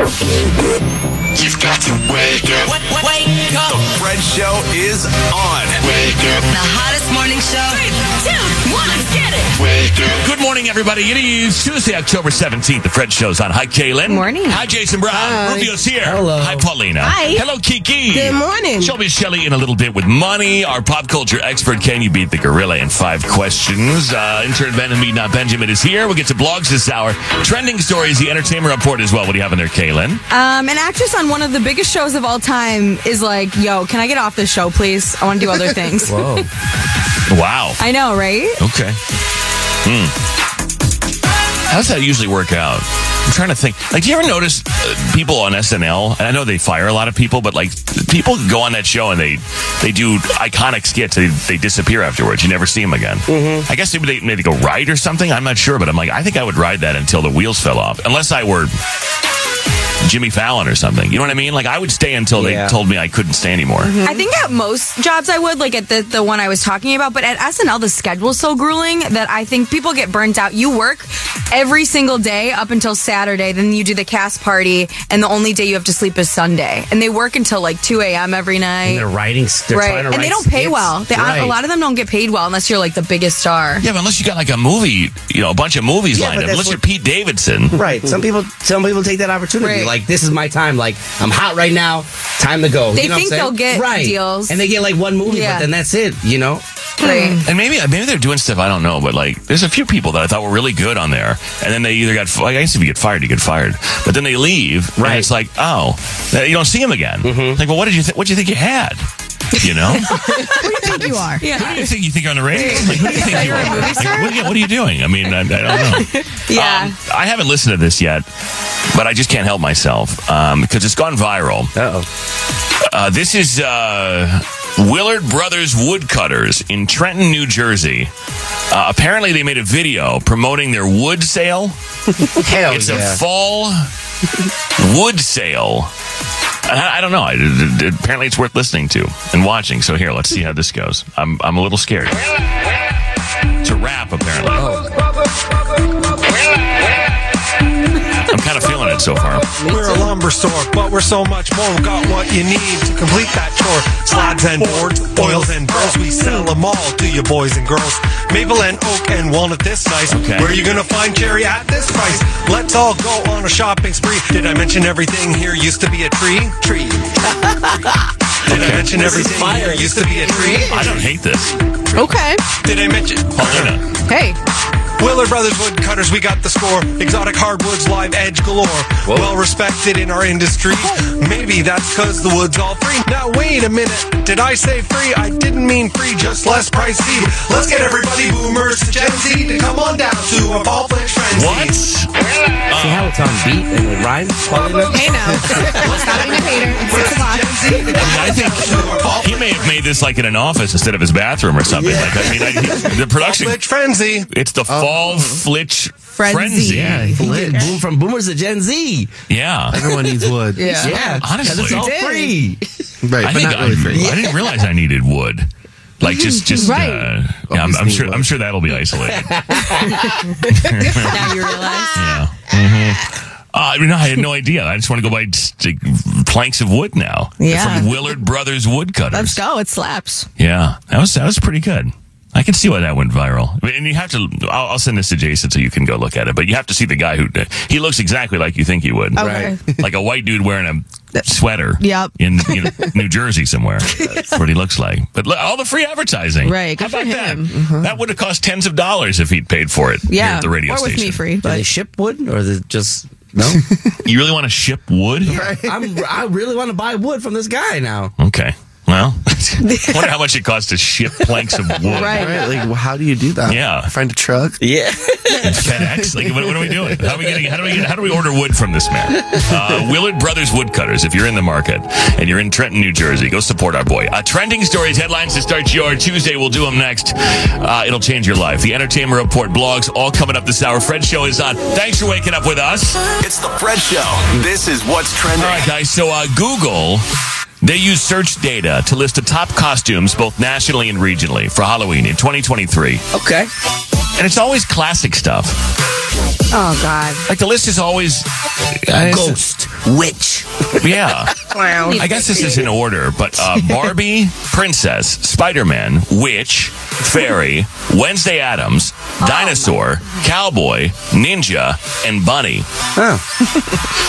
You've got to wake up. Wake up. The Fred Show is on. Wake up. The hottest morning show. 3, 2, 1, get it. Wake up. Good morning, everybody. It is Tuesday, October 17th. The Fred Show's on. Hi, Kaylin. Morning. Hi, Jason Brown. Hi. Rubio's here. Hello. Hi, Paulina. Hi. Hello, Kiki. Good morning. Showbiz Shelley in a little bit with money. Our pop culture expert, can you beat the gorilla in 5 questions? Intern Benjamin is here. We'll get to blogs this hour. Trending stories, the entertainment report as well. What do you have in there, Kate? An actress on one of the biggest shows of all time is like, yo, can I get off this show, please? I want to do other things. Whoa. Wow. I know, right? Okay. How does that usually work out? I'm trying to think. Like, do you ever notice people on SNL? And I know they fire a lot of people, but like people go on that show and they do iconic skits. They disappear afterwards. You never see them again. Mm-hmm. I guess maybe they go ride or something. I'm not sure, but I'm like, I think I would ride that until the wheels fell off, unless I were Jimmy Fallon or something. You know what I mean? Like, I would stay until they told me I couldn't stay anymore. Mm-hmm. I think at most jobs I would, like at the one I was talking about, but at SNL, the schedule's so grueling that I think people get burnt out. You work every single day up until Saturday, then you do the cast party, and the only day you have to sleep is Sunday. And they work until like 2 a.m. every night. And they're writing, they're trying to write. And they don't pay well. A lot of them don't get paid well unless you're like the biggest star. Yeah, but unless you got like a movie, you know, a bunch of movies lined up. Unless you're Pete Davidson. Right. Some people take that opportunity. Right. Like, this is my time. Like, I'm hot right now. Time to go. They think they'll get deals. And they get like one movie, but then that's it, you know? Right. And maybe they're doing stuff I don't know, but like, there's a few people that I thought were really good on there. And then they either got, like, I guess if you get fired, you get fired. But then they leave. Right. And it's like, oh, you don't see them again. Mm-hmm. Like, well, what did you think you had? You know? Who do you think you are? Yeah. Who do you think you're on the radio? Like, who do you think you are? Like, what are you doing? I mean, I don't know. Yeah. I haven't listened to this yet, but I just can't help myself because it's gone viral. Uh-oh. This is Willard Brothers Woodcutters in Trenton, New Jersey. Apparently, they made a video promoting their wood sale. Hell it's a fall wood sale. I don't know. Apparently, it's worth listening to and watching. So here, let's see how this goes. I'm a little scared. It's a rap, apparently. I'm kind of feeling it so far. We're a lumber store, but we're so much more. We've got what you need to complete that chore. Slides and boards, oils and burls. We sell them all to you boys and girls. Maple and oak and walnut this size. Okay. Where are you going to find cherry at this price? Let's all go on a shopping spree. Did I mention everything here used to be a tree? Tree. Did I mention everything here used to be a tree? I don't hate this. Okay. Did I mention... Paulina. Hey. Willard Brothers Woodcutters, we got the score. Exotic hardwoods, live edge galore. Whoa. Well respected in our industry. Maybe that's because the wood's all free. Now wait a minute, did I say free? I didn't mean free, just less pricey. Let's get everybody, boomers to Gen Z, to come on down to a ball-flesh frenzy. What? See how it's on beat and it rhymes? Hey, now. Stopping a hater. I think he may have made this like in an office instead of his bathroom or something. Yeah. Like, I mean, the production. Fall Flitch Frenzy. It's the Fall Flitch Frenzy. Yeah, boom from boomers to Gen Z. Yeah. Everyone needs wood. Yeah. Yeah. Honestly. It's all free. Right, I but not really free. I didn't realize I needed wood. Like just right. Yeah, I'm sure that'll be isolated. Now you realize. Yeah. Mm-hmm. I had no idea. I just want to go buy planks of wood now. Yeah. From Willard Brothers Woodcutters. Let's go. It slaps. Yeah. That was pretty good. I can see why that went viral. I mean, and you have to, I'll send this to Jason so you can go look at it, but you have to see the guy who, he looks exactly like you think he would. Okay. Right. Like a white dude wearing a sweater in New Jersey somewhere. That's what he looks like. But all the free advertising. Right. Good How about that? Mm-hmm. That would have cost tens of dollars if he'd paid for it here at the radio station. Or with me free. But... Do they ship wood or is it just... No, you really want to ship wood? Yeah. I really want to buy wood from this guy now. Okay, well, I wonder how much it costs to ship planks of wood. Right. Like, how do you do that? Yeah, find a truck. Yeah, FedEx. Like, what are we doing? How are we getting? How do we order wood from this man? Willard Brothers Woodcutters. If you're in the market and you're in Trenton, New Jersey, go support our boy. Trending stories, headlines to start your Tuesday. We'll do them next. It'll change your life. The Entertainment Report, blogs, all coming up this hour. Fred Show is on. Thanks for waking up with us. It's the Fred Show. This is what's trending. All right, guys. So Google. They use search data to list the top costumes, both nationally and regionally, for Halloween in 2023. Okay. And it's always classic stuff. Oh, God. Like, the list is always... Ghost. Witch. Yeah. Clown. I guess this is in order, but Barbie, Princess, Spider-Man, Witch, Fairy, Wednesday Addams, Dinosaur, Cowboy, Ninja, and Bunny. Oh.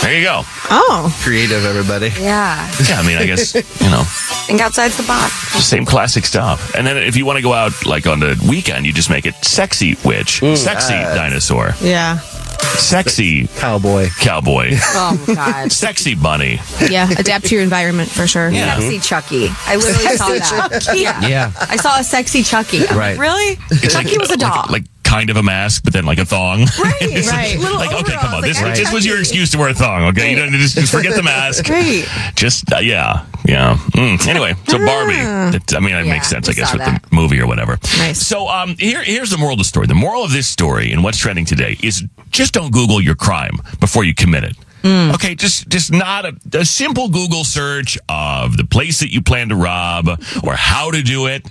There you go. Oh. Creative, everybody. Yeah. Yeah, I mean, I guess, you know. Think outside the box. Same classic stuff. And then if you want to go out, like, on the weekend, you just make it sexy witch, sexy dinosaur. Yeah. Sexy Cowboy. Oh, God. Sexy bunny. Yeah, adapt to your environment for sure. Yeah. Sexy Chucky. I literally saw that. Chucky? Yeah. I saw a sexy Chucky. Right. Like, really? It's Chucky was a dog. Like kind of a mask, but then like a thong. Right. Like, okay, come on. Like, this was your excuse to wear a thong, okay? Right. You don't just forget the mask. Right. Just, yeah. Mm. Anyway, so Barbie. It makes sense, I guess, with that. The movie or whatever. Nice. So here's the moral of the story. The moral of this story and what's trending today is just don't Google your crime before you commit it. Mm. Okay, just not a simple Google search of the place that you plan to rob or how to do it.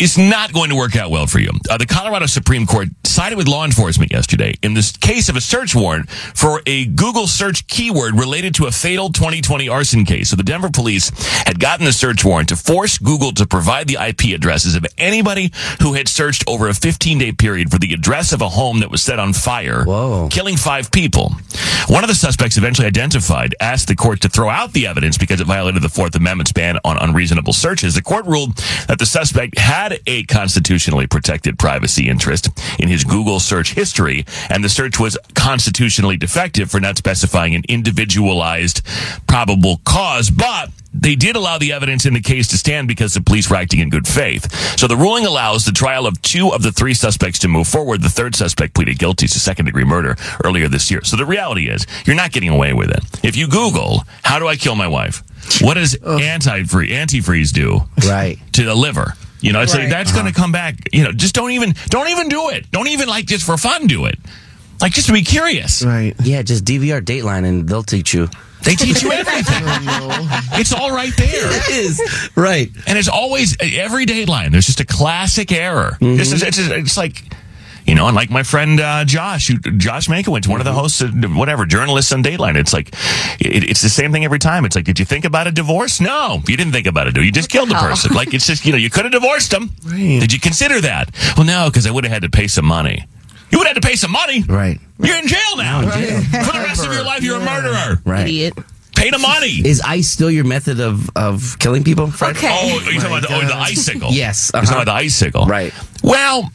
It's not going to work out well for you. The Colorado Supreme Court sided with law enforcement yesterday in this case of a search warrant for a Google search keyword related to a fatal 2020 arson case. So the Denver police had gotten the search warrant to force Google to provide the IP addresses of anybody who had searched over a 15-day period for the address of a home that was set on fire, killing 5 people. One of the suspects eventually identified asked the court to throw out the evidence because it violated the Fourth Amendment's ban on unreasonable searches. The court ruled that the suspect had a constitutionally protected privacy interest in his Google search history, and the search was constitutionally defective for not specifying an individualized probable cause, but they did allow the evidence in the case to stand because the police were acting in good faith. So the ruling allows the trial of 2 of the 3 suspects to move forward. The third suspect pleaded guilty to second-degree murder earlier this year. So the reality is, you're not getting away with it. If you Google, how do I kill my wife? What does antifreeze do to the liver? You know, it's like, that's going to come back. You know, just don't even do it. Don't even, like, just for fun do it. Like, just to be curious. Right. Yeah, just DVR Dateline and they'll teach you. They teach you everything. It's all right there. It is. Right. And it's always, every Dateline, there's just a classic error. Mm-hmm. It's like, you know, and like my friend Josh Mankiewicz, one of the hosts, journalists on Dateline. It's like, it's the same thing every time. It's like, did you think about a divorce? No, you didn't think about it, you just killed the person. Like, it's just, you know, you could have divorced him. Right. Did you consider that? Well, no, because I would have had to pay some money. You would have had to pay some money. Right. You're in jail now. For the rest of your life, you're a murderer. Right. Idiot. Pay the money. Is ice still your method of killing people? Fred? Okay. Oh, you're talking about the icicle. Yes. You're talking about the icicle. Right. Well...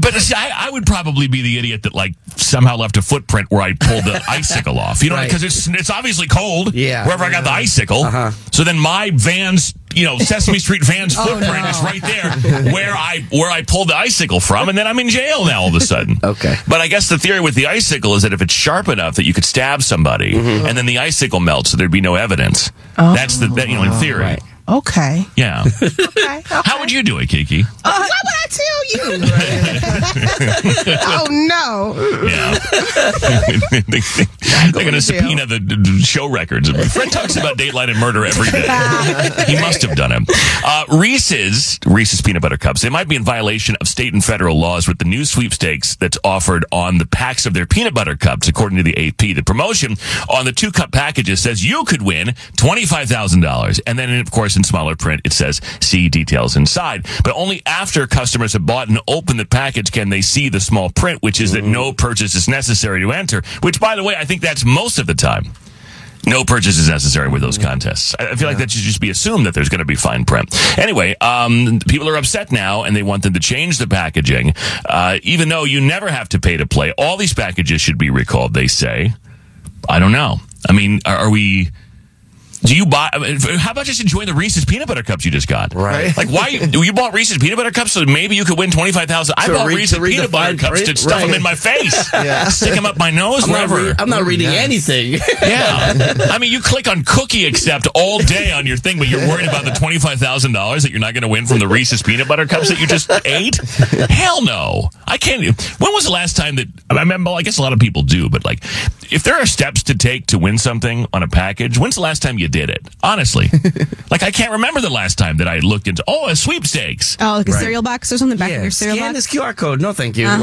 But see, I would probably be the idiot that like somehow left a footprint where I pulled the icicle off. You know, because it's obviously cold. Yeah, wherever I got the icicle. Uh-huh. So then my Vans, you know, Sesame Street Vans footprint is right there where I pulled the icicle from, and then I'm in jail now all of a sudden. Okay. But I guess the theory with the icicle is that if it's sharp enough that you could stab somebody, mm-hmm. and then the icicle melts, so there'd be no evidence. Oh. That's in theory. Right. Okay. Yeah. Okay. How would you do it, Kiki? What would I tell you? Oh, no. Yeah. They're going to subpoena the show records. Fred talks about Dateline and murder every day. He must have done it. Reese's Peanut Butter Cups. They might be in violation of state and federal laws with the new sweepstakes that's offered on the packs of their peanut butter cups, according to the AP. The promotion on the two-cup packages says you could win $25,000. And then, of course, in smaller print, it says, see details inside. But only after customers have bought and opened the package can they see the small print, which is that no purchase is necessary to enter, which, by the way, I think that's most of the time. No purchase is necessary with those contests. I feel like that should just be assumed that there's going to be fine print. Anyway, people are upset now, and they want them to change the packaging. Even though you never have to pay to play, all these packages should be recalled, they say. I don't know. I mean, are we... Do you buy? How about just enjoying the Reese's peanut butter cups you just got? Right. Like, why you bought Reese's peanut butter cups? So maybe you could win $25,000. I bought Reese's peanut butter cups to stuff them in my face, stick them up my nose. I'm not reading anything. Yeah. I mean, you click on cookie accept all day on your thing, but you're worried about the $25,000 that you're not going to win from the Reese's peanut butter cups that you just ate. Hell no. I can't. When was the last time that I remember? Well, I guess a lot of people do, but like, if there are steps to take to win something on a package, when's the last time you did it? Honestly. Like, I can't remember the last time that I looked into, a sweepstakes. Oh, like a cereal box or something back in your cereal box? Scan this QR code. No, thank you. Uh-huh.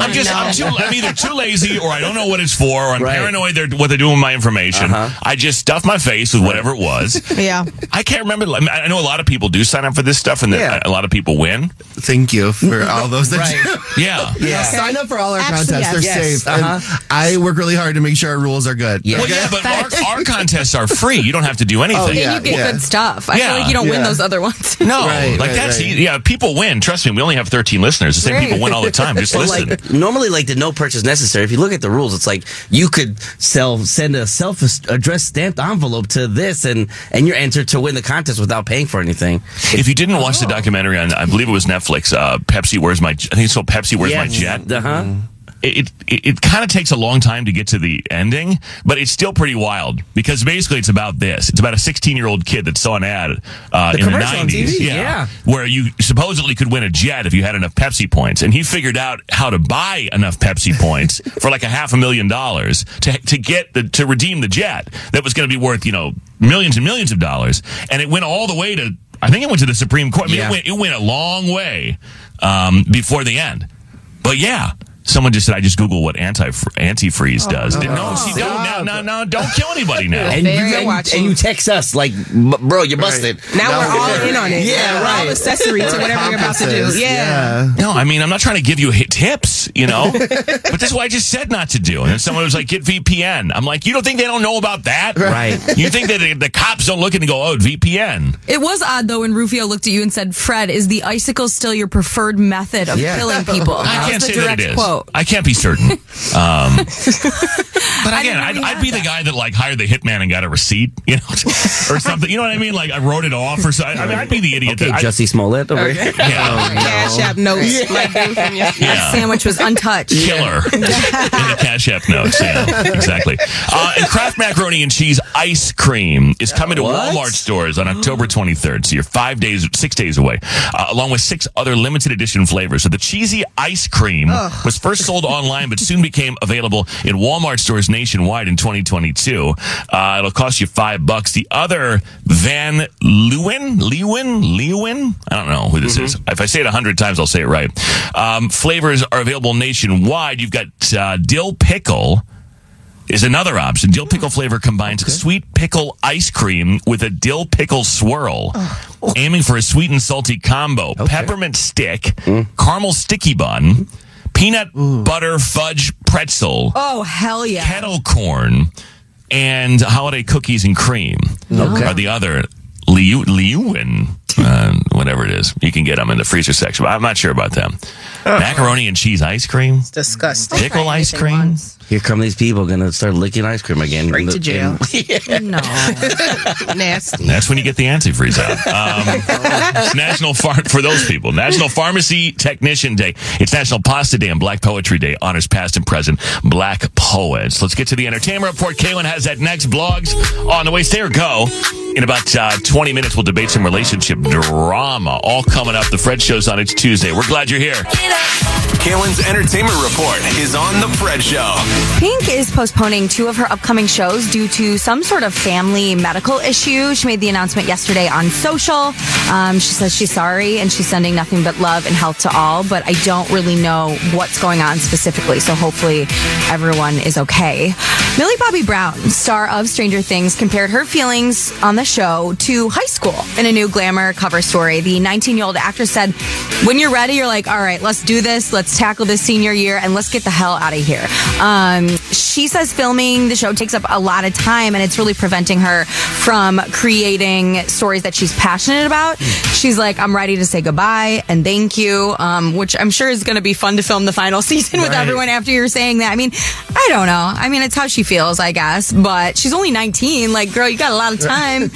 I'm either too lazy or I don't know what it's for or I'm paranoid what they're doing with my information. Uh-huh. I just stuff my face with whatever it was. Yeah. I can't remember. I know a lot of people do sign up for this stuff and a lot of people win. Thank you for all those that you... Yeah. Yeah. Okay. Sign up for all our contests. Yes. They're safe. Uh-huh. And I work really hard to make sure our rules are good. Yeah. Well, but our contests are free. You don't have to do anything. Oh, yeah, you get good stuff. I feel like you don't win those other ones. No. People win. Trust me, we only have 13 listeners. The same people win all the time. Just listen. Like, normally, like, the no purchase necessary, if you look at the rules, it's like you could send a self-addressed stamped envelope to this and you're entered to win the contest without paying for anything. If you didn't watch the documentary on, I believe it was Netflix, Pepsi, Where's My Jet? Uh-huh. Mm. It kind of takes a long time to get to the ending, but it's still pretty wild because basically it's about this. It's about a 16-year-old kid that saw an ad in the 90s, on TV? Yeah, where you supposedly could win a jet if you had enough Pepsi points, and he figured out how to buy enough Pepsi points for like $500,000 to get to redeem the jet that was going to be worth millions and millions of dollars, and it went all the way to the Supreme Court. I mean, it went a long way before the end, but yeah. Someone just said, I just Googled what antifreeze does. No, don't kill anybody now. And you text us like, bro, you're busted. Now we're all in on it. Yeah, right. We're all accessory to whatever you're about to do. Yeah. No, I mean, I'm not trying to give you tips, but that's what I just said not to do. And then someone was like, get VPN. I'm like, you don't think they don't know about that? Right. You think that the cops don't look and go, oh, VPN. It was odd, though, when Rufio looked at you and said, Fred, is the icicle still your preferred method of killing people? I can't say that it is. Quote. I can't be certain. But again, I'd be the guy that like hired the hitman and got a receipt, or something. You know what I mean? Like I wrote it off or something. I mean, I'd be the idiot. Okay, Jussie Smollett over here. Cash app notes. That sandwich was untouched. Killer. In the cash app notes. Yeah, exactly. And Kraft macaroni and cheese ice cream is coming to Walmart stores on October 23rd. So you're 6 days away, along with 6 other limited edition flavors. So the cheesy ice cream was first sold online, but soon became available in Walmart stores nationwide in 2022. It'll cost you $5. The other Van Leeuwen? I don't know who this is. If I say it 100 times, I'll say it right. Flavors are available nationwide. You've got dill pickle is another option. Dill pickle flavor combines sweet pickle ice cream with a dill pickle swirl, aiming for a sweet and salty combo. Okay. Peppermint stick, caramel sticky bun, peanut butter fudge pretzel. Oh, hell yeah. Kettle corn and holiday cookies and cream are the other Leeuwen. whatever it is. You can get them in the freezer section, but I'm not sure about them. Macaroni and cheese ice cream. It's disgusting. Pickle ice cream. Once. Here come these people going to start licking ice cream again. Straight to jail. Yeah. No. Nasty. That's when you get the antifreeze out. It's National for those people. National Pharmacy Technician Day. It's National Pasta Day and Black Poetry Day. Honors past and present Black poets. Let's get to the entertainment report. Kaylin has that next. Blogs on the way. Stay or go. In about 20 minutes, we'll debate some relationship drama. All coming up. The Fred Show's on. It's Tuesday. We're glad you're here. Kaylin's entertainment report is on The Fred Show. Pink is postponing two of her upcoming shows due to some sort of family medical issue. She made the announcement yesterday on social. She says she's sorry and she's sending nothing but love and health to all, but I don't really know what's going on specifically, so hopefully everyone is okay. Millie Bobby Brown, star of Stranger Things, compared her feelings on the show to high school in a new Glamour cover story. The 19-year-old actress said, when you're ready, you're like, all right, let's do this. Let's tackle this senior year and let's get the hell out of here. She says filming the show takes up a lot of time and it's really preventing her from creating stories that she's passionate about. She's like, I'm ready to say goodbye and thank you, which I'm sure is going to be fun to film the final season with everyone after you're saying that. I mean, I don't know. I mean, it's how she feels, I guess, but she's only 19. Like, girl, you got a lot of time.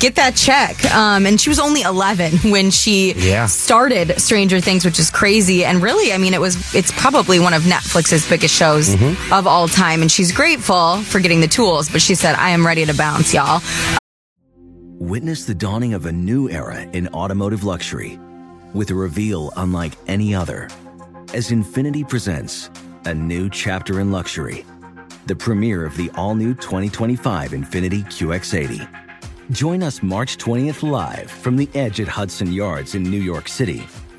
Get that check. And she was only 11 when she started Stranger Things, which is crazy. And really, I mean, it's probably one of Netflix's biggest shows of all time. And she's grateful for getting the tools, but she said, I am ready to bounce, y'all. Witness the dawning of a new era in automotive luxury with a reveal unlike any other as Infiniti presents a new chapter in luxury. The premiere of the all-new 2025 Infiniti QX80. Join us March 20th live from the Edge at Hudson Yards in New York City,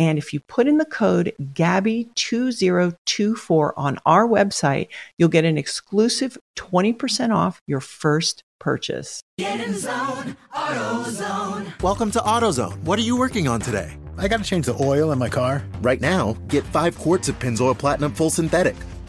And if you put in the code GABBY2024 on our website, you'll get an exclusive 20% off your first purchase. Get in zone, AutoZone. Welcome to AutoZone. What are you working on today? I got to change the oil in my car. Right now, get 5 quarts of Pennzoil Platinum Full Synthetic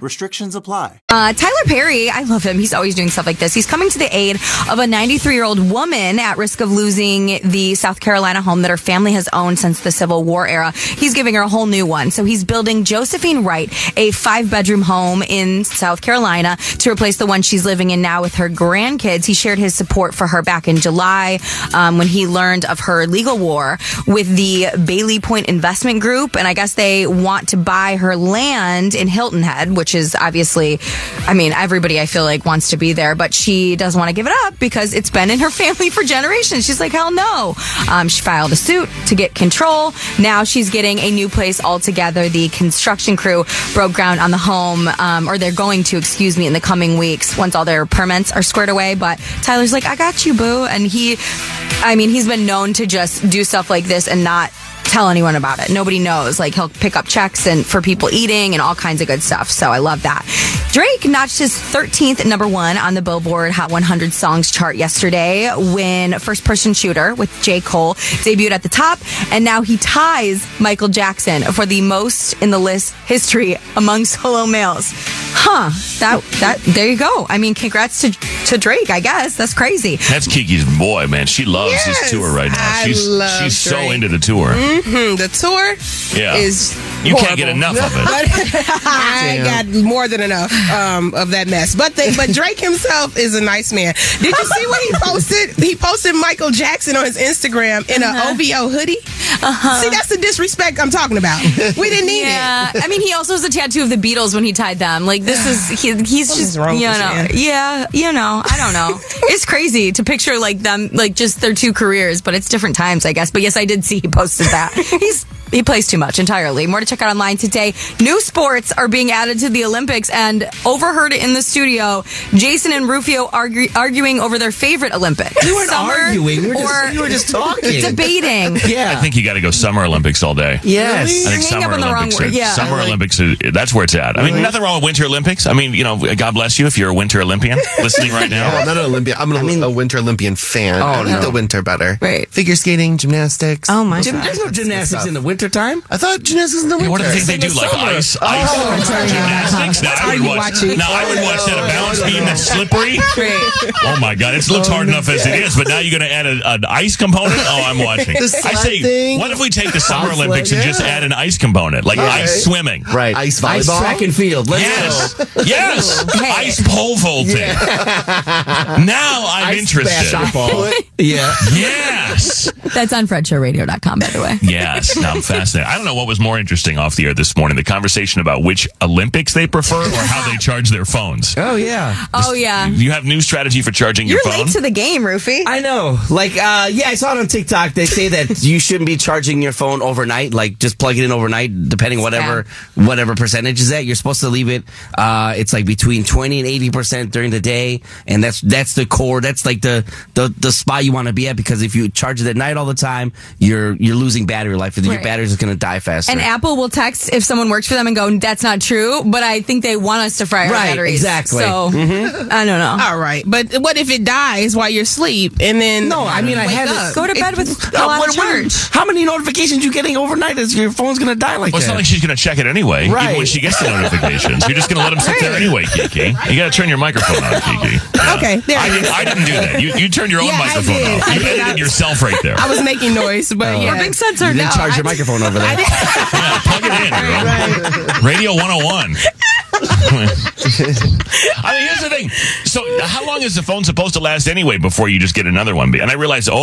Restrictions apply. Tyler Perry, I love him. He's always doing stuff like this. He's coming to the aid of a 93-year-old woman at risk of losing the South Carolina home that her family has owned since the Civil War era. He's giving her a whole new one. So he's building Josephine Wright a 5-bedroom home in South Carolina to replace the one she's living in now with her grandkids. He shared his support for her back in July when he learned of her legal war with the Bailey Point Investment Group. And I guess they want to buy her land in Hilton Head, which is obviously, I mean, everybody I feel like wants to be there, but she doesn't want to give it up because it's been in her family for generations. She's like, hell no. She filed a suit to get control. Now she's getting a new place altogether. The construction crew broke ground on the home, or they're going to, in the coming weeks once all their permits are squared away. But Tyler's like, I got you, boo. And he's been known to just do stuff like this and not tell anyone about it. Nobody knows. Like, he'll pick up checks and for people eating and all kinds of good stuff. So I love that. Drake notched his 13th number one on the Billboard Hot 100 songs chart yesterday when First Person Shooter with J. Cole debuted at the top, and now he ties Michael Jackson for the most in the list history among solo males. Huh. That there you go. I mean, congrats to Drake, I guess. That's crazy. That's Kiki's boy, man. She loves his tour right now. She's so into the tour. Mm-hmm. The tour is horrible. You can't get enough of it. I got more than enough of that mess. But Drake himself is a nice man. Did you see what he posted? He posted Michael Jackson on his Instagram in an OVO hoodie. Uh-huh. See, that's the disrespect I'm talking about. We didn't need it. I mean, he also has a tattoo of the Beatles when he tied them. Like, this is, he's just, you know. Yeah, you know, I don't know. It's crazy to picture, like, them, like, just their two careers, but it's different times, I guess. But yes, I did see he posted that. He plays too much entirely. More to check out online today. New sports are being added to the Olympics, and overheard in the studio, Jason and Rufio arguing over their favorite Olympic. You weren't arguing. You were just talking. Debating. Yeah. I think you got to go Summer Olympics all day. Yes. Really? I think Summer Olympics. Summer Olympics, that's where it's at. I mean, nothing wrong with Winter Olympics. I mean, you know, God bless you if you're a Winter Olympian listening right now. No, I'm not an Olympian. I'm a Winter Olympian fan. I like the winter better. Right. Figure skating, gymnastics. Oh, my God. There's no gymnastics in the winter. Time? I thought gymnastics in the winter. What do they think they do? Like ice gymnastics? I would watch that. A balance beam that's slippery? Oh my God, it looks hard enough as it is, but now you're going to add an ice component? Oh, I'm watching. I say, what if we take the Summer Olympics and just add an ice component? Like ice swimming. Right. Ice volleyball. Ice track and field. Yes. Ice pole vaulting. Now I'm interested. Yeah. Yes. That's on FredShowRadio.com, by the way. Yes. I'm fascinated. I don't know what was more interesting off the air this morning, the conversation about which Olympics they prefer or how they charge their phones. Oh, yeah. Oh, yeah. You have new strategy for charging your phone? You're late to the game, Rufy. I know. Like, I saw it on TikTok. They say that you shouldn't be charging your phone overnight. Like, just plug it in overnight, depending whatever percentage is at. You're supposed to leave it. It's like between 20 and 80% during the day. And that's the core. That's like the spot you want to be at, because if you charge it at night all the time, you're losing battery life. Your battery's going to die faster. And Apple will text if someone works for them and go, that's not true, but I think they want us to fry our batteries. Right, exactly. So, I don't know. All right. But what if it dies while you're asleep and then go to bed with a lot of charge. How many notifications you getting overnight is your phone's going to die like that? Well, it's not like she's going to check it anyway, even when she gets the notifications. You're just going to let them sit there anyway, Kiki. You got to turn your microphone on, Kiki. Yeah. Okay, there you go. I didn't do that. You turned your own microphone off. You edited yourself right there. I was making noise, but we're being censored now. Your microphone over there. Plug it in. Right. Radio 101. I mean, here's the thing. So, how long is the phone supposed to last anyway before you just get another one? And I realized, come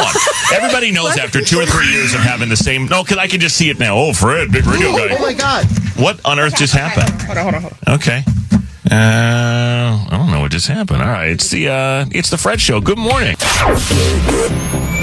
on. Everybody knows after 2 or 3 years of having the same. No, because I can just see it now. Oh, Fred, big radio guy. Oh, my God. What on earth just happened? Hold on. Okay. I don't know what just happened. All right. It's the Fred Show. Good morning.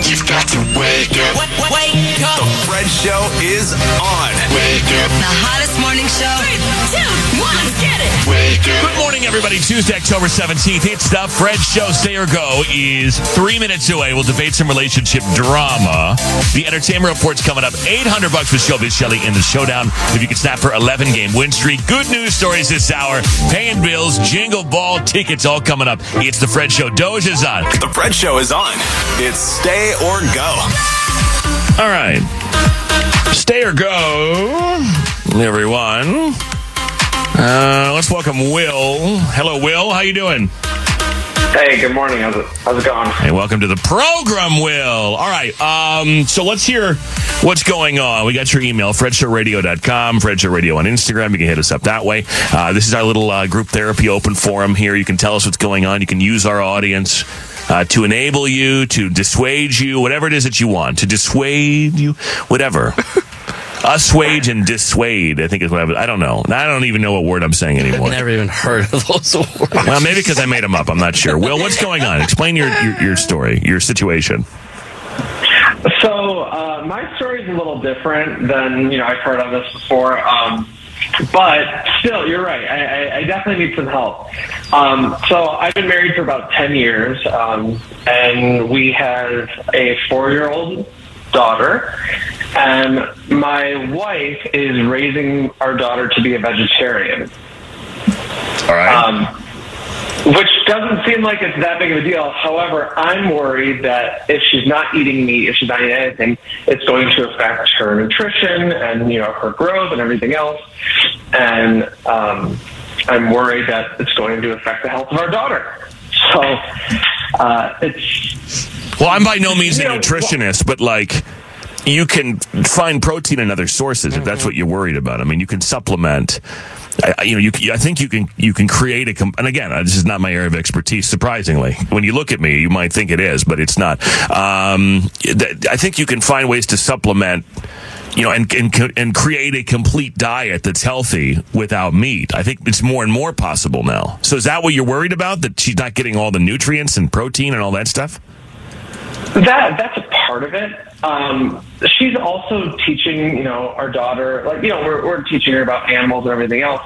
You've got to wake up. Wake up. The Fred Show is on. Wake up. The hottest morning show. 3, 2, 1, let's get it. Wake up. Good morning, everyone. everybody. Tuesday, October 17th. It's the Fred Show. Stay or go is 3 minutes away. We'll debate some relationship drama. The entertainment report's coming up. $800 with Showbiz Shelley in the showdown. If you can snap her 11-game win streak. Good news stories this hour. Paying bills, jingle ball, tickets all coming up. It's the Fred Show. Doge is on. The Fred Show is on. It's stay or go. All right. Stay or go, everyone. Let's welcome Will. Hello, Will. How you doing? Hey, good morning. How's it going? Hey, welcome to the program, Will. All right. So let's hear what's going on. We got your email, fredshowradio.com, fredshowradio on Instagram. You can hit us up that way. This is our little group therapy open forum here. You can tell us what's going on. You can use our audience to enable you, to dissuade you, whatever it is that you want, to dissuade you, whatever. Assuage and dissuade, I think is what I don't know. I don't even know what word I'm saying anymore. I've never even heard of those words. Well, maybe because I made them up. I'm not sure. Will, what's going on? Explain your story, your situation. So my story is a little different than, I've heard on this before. But still, you're right. I definitely need some help. So I've been married for about 10 years, and we have a 4-year-old daughter, and my wife is raising our daughter to be a vegetarian. All right. Which doesn't seem like it's that big of a deal. However, I'm worried that if she's not eating meat, if she's not eating anything, it's going to affect her nutrition and, her growth and everything else. And I'm worried that it's going to affect the health of our daughter. So it's... Well, I'm by no means a nutritionist, but, you can find protein in other sources if that's what you're worried about. I mean, you can supplement... I think you can create and again, this is not my area of expertise, surprisingly. When you look at me, you might think it is, but it's not. I think you can find ways to supplement, and create a complete diet that's healthy without meat. I think it's more and more possible now. So is that what you're worried about? That she's not getting all the nutrients and protein and all that stuff? That's a part of it. She's also teaching, our daughter, we're teaching her about animals and everything else,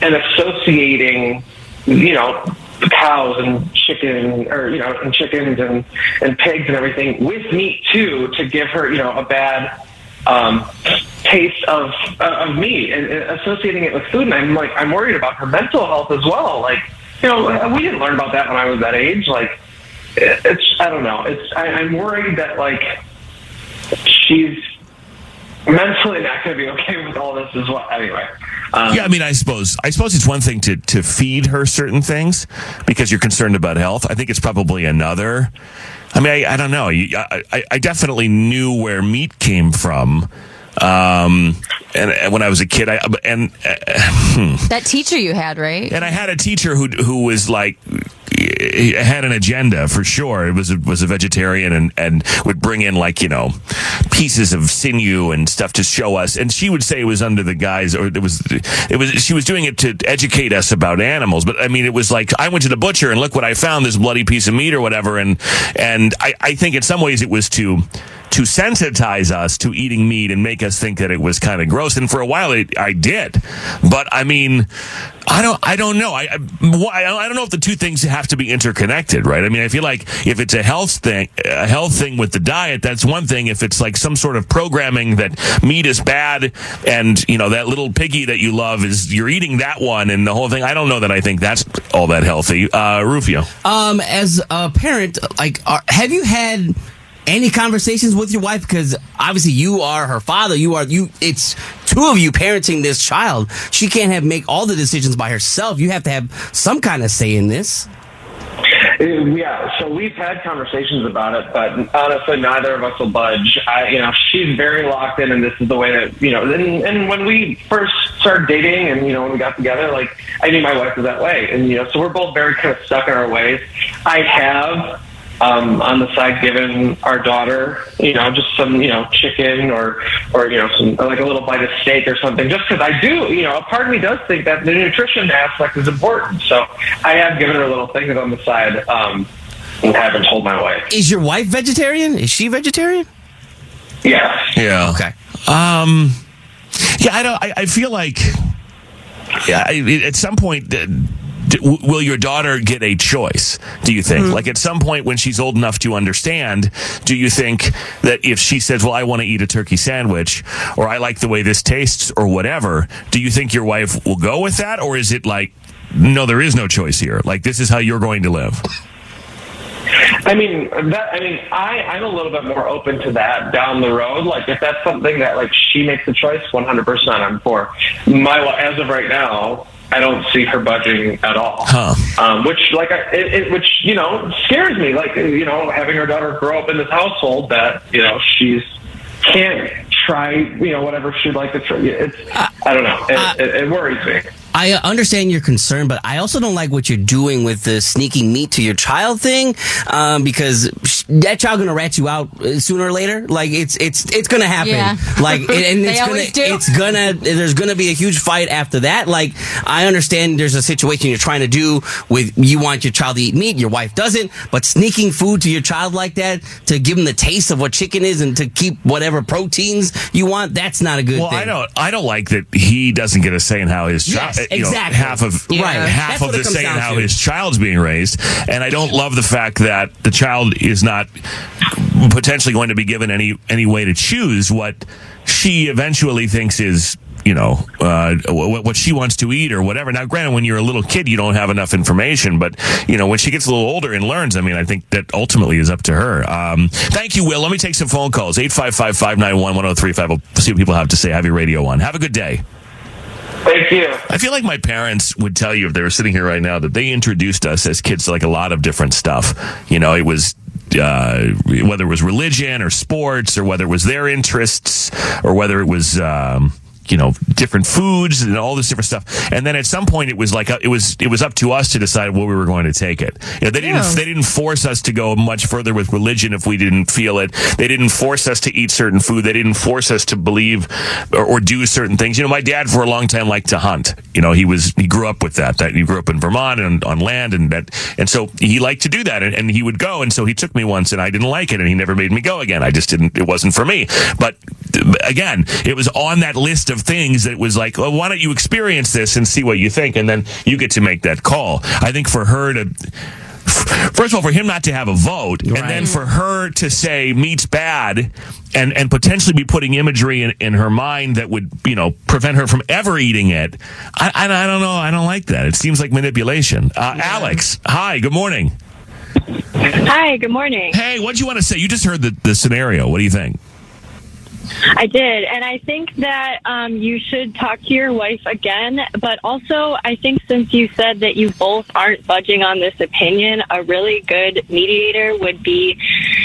and associating, cows and chicken, or and chickens and pigs and everything with meat too, to give her, a bad taste of meat, and associating it with food. And I'm worried about her mental health as well. We didn't learn about that when I was that age. I don't know. I'm worried that she's mentally not going to be okay with all this as well. Anyway. I suppose it's one thing to feed her certain things because you're concerned about health. I think it's probably another. I don't know. I definitely knew where meat came from. And when I was a kid, that teacher you had, right? And I had a teacher who was had an agenda for sure. It was a vegetarian and would bring in pieces of sinew and stuff to show us. And she would say it was under the guise, or it was she was doing it to educate us about animals. But it was I went to the butcher and look what I found, this bloody piece of meat or whatever. And I think in some ways it was to sensitize us to eating meat and make us think that it was kind of gross. And for a while, I did. But, I don't know. I don't know if the two things have to be interconnected, right? I feel like if it's a health thing with the diet, that's one thing. If it's some sort of programming that meat is bad and, that little piggy that you love is, you're eating that one and the whole thing, I don't know that I think that's all that healthy. Rufio. As a parent, have you had... any conversations with your wife? Because obviously you are her father. It's two of you parenting this child. She can't make all the decisions by herself. You have to have some kind of say in this. Yeah, so we've had conversations about it, but honestly, neither of us will budge. She's very locked in, and this is the way that, and when we first started dating and, when we got together, I knew my wife was that way. And, so we're both very kind of stuck in our ways. I have... on the side, given our daughter, just some, chicken or some, a little bite of steak or something, just because I do, a part of me does think that the nutrition aspect is important. So I have given her little things on the side, and haven't told my wife. Is your wife vegetarian? Is she vegetarian? Yeah. Yeah. Okay. I feel like at some point... will your daughter get a choice, do you think? Mm-hmm. Like, at some point when she's old enough to understand, do you think that if she says, well, I want to eat a turkey sandwich, or I like the way this tastes, or whatever, do you think your wife will go with that? Or is it like, no, there is no choice here. Like, this is how you're going to live. I'm a little bit more open to that down the road. Like, if that's something that, like, she makes a choice, 100% I'm for. As of right now, I don't see her budging at all. Huh. Which scares me. Like, you know, having her daughter grow up in this household that, you know, she's can't try, you know, whatever she'd like to try. I don't know. It worries me. I understand your concern, but I also don't like what you're doing with the sneaking meat to your child thing, because that child gonna rat you out sooner or later. Like, it's gonna happen. Yeah. Like, and there's gonna be a huge fight after that. Like, I understand there's a situation you're trying to do with, you want your child to eat meat, your wife doesn't, but sneaking food to your child like that to give them the taste of what chicken is and to keep whatever proteins you want, that's not a good thing. Well, I don't like that he doesn't get a say in how his child. Yes. Exactly. Half of the saying how his child's being raised, and I don't love the fact that the child is not potentially going to be given any way to choose what she eventually thinks is, you know, what she wants to eat or whatever. Now, granted, when you're a little kid, you don't have enough information, but, you know, when she gets a little older and learns, I mean, I think that ultimately is up to her. Thank you, Will. Let me take some phone calls. 855-591-1035. We'll see what people have to say. Have your radio on. Have a good day. Thank you. I feel like my parents would tell you, if they were sitting here right now, that they introduced us as kids to, like, a lot of different stuff. You know, it was whether it was religion or sports, or whether it was their interests, or whether it was you know, different foods and all this different stuff. And then at some point, it was like it was up to us to decide what we were going to take it. You know, they didn't force us to go much further with religion if we didn't feel it. They didn't force us to eat certain food. They didn't force us to believe or do certain things. You know, my dad for a long time liked to hunt. You know, he grew up with that. He grew up in Vermont and on land, and so he liked to do that. And he would go. And so he took me once, and I didn't like it, and he never made me go again. I just didn't. It wasn't for me. But again, it was on that list of things that was like, well, why don't you experience this and see what you think, and then you get to make that call. I think for her to, first of all, for him not to have a vote, right, and then for her to say meat's bad, and potentially be putting imagery in her mind that would, you know, prevent her from ever eating it. I don't know. I don't like that. It seems like manipulation. Yeah. Alex, hi, good morning. Hi, good morning. Hey, what'd you want to say? You just heard the scenario. What do you think? I did, and I think that you should talk to your wife again, but also I think since you said that you both aren't budging on this opinion, a really good mediator would be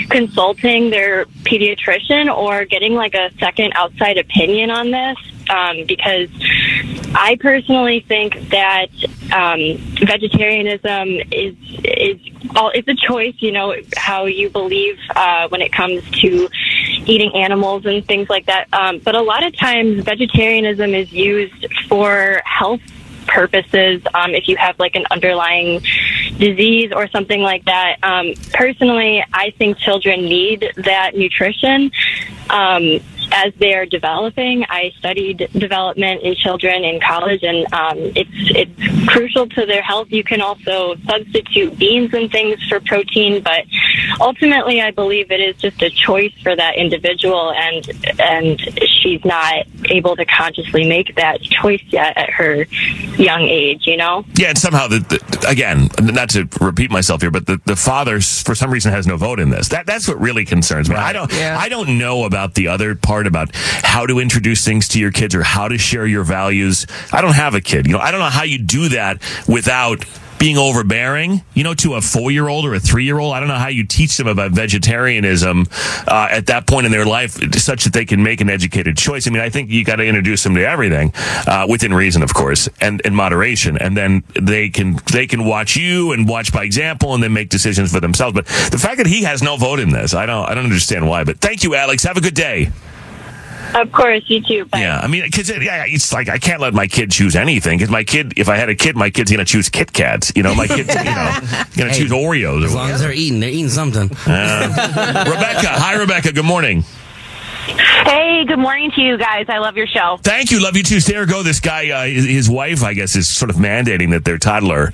consulting their pediatrician or getting like a second outside opinion on this, because I personally think that vegetarianism is a choice, you know, how you believe when it comes to eating animals and things like that. But a lot of times vegetarianism is used for health purposes if you have like an underlying disease or something like that. Personally, I think children need that nutrition as they are developing. I studied development in children in college, and it's crucial to their health. You can also substitute beans and things for protein, but ultimately I believe it is just a choice for that individual, and she's not able to consciously make that choice yet at her young age, you know? Yeah, and somehow, again, not to repeat myself here, but the father, for some reason, has no vote in this. That's what really concerns me. Right. I don't know about the other part about how to introduce things to your kids or how to share your values. I don't have a kid. You know, I don't know how you do that without being overbearing, you know, to a 4-year-old or a 3-year-old. I don't know how you teach them about vegetarianism at that point in their life such that they can make an educated choice. I mean, I think you got to introduce them to everything within reason, of course, and in moderation. And then they can watch you and watch by example and then make decisions for themselves. But the fact that he has no vote in this, I don't understand why. But thank you, Alex. Have a good day. Of course, you too. Bye. Yeah, I mean, because it's like I can't let my kid choose anything. Because if I had a kid, my kid's gonna choose Kit Kats. You know, my kid's gonna choose Oreos. As long as they're eating something. Rebecca, hi, Rebecca. Good morning. Hey, good morning to you guys. I love your show. Thank you. Love you too. Sarah, go. This guy, his wife, I guess, is sort of mandating that their toddler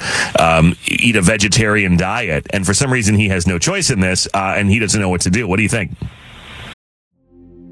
eat a vegetarian diet. And for some reason, he has no choice in this, and he doesn't know what to do. What do you think?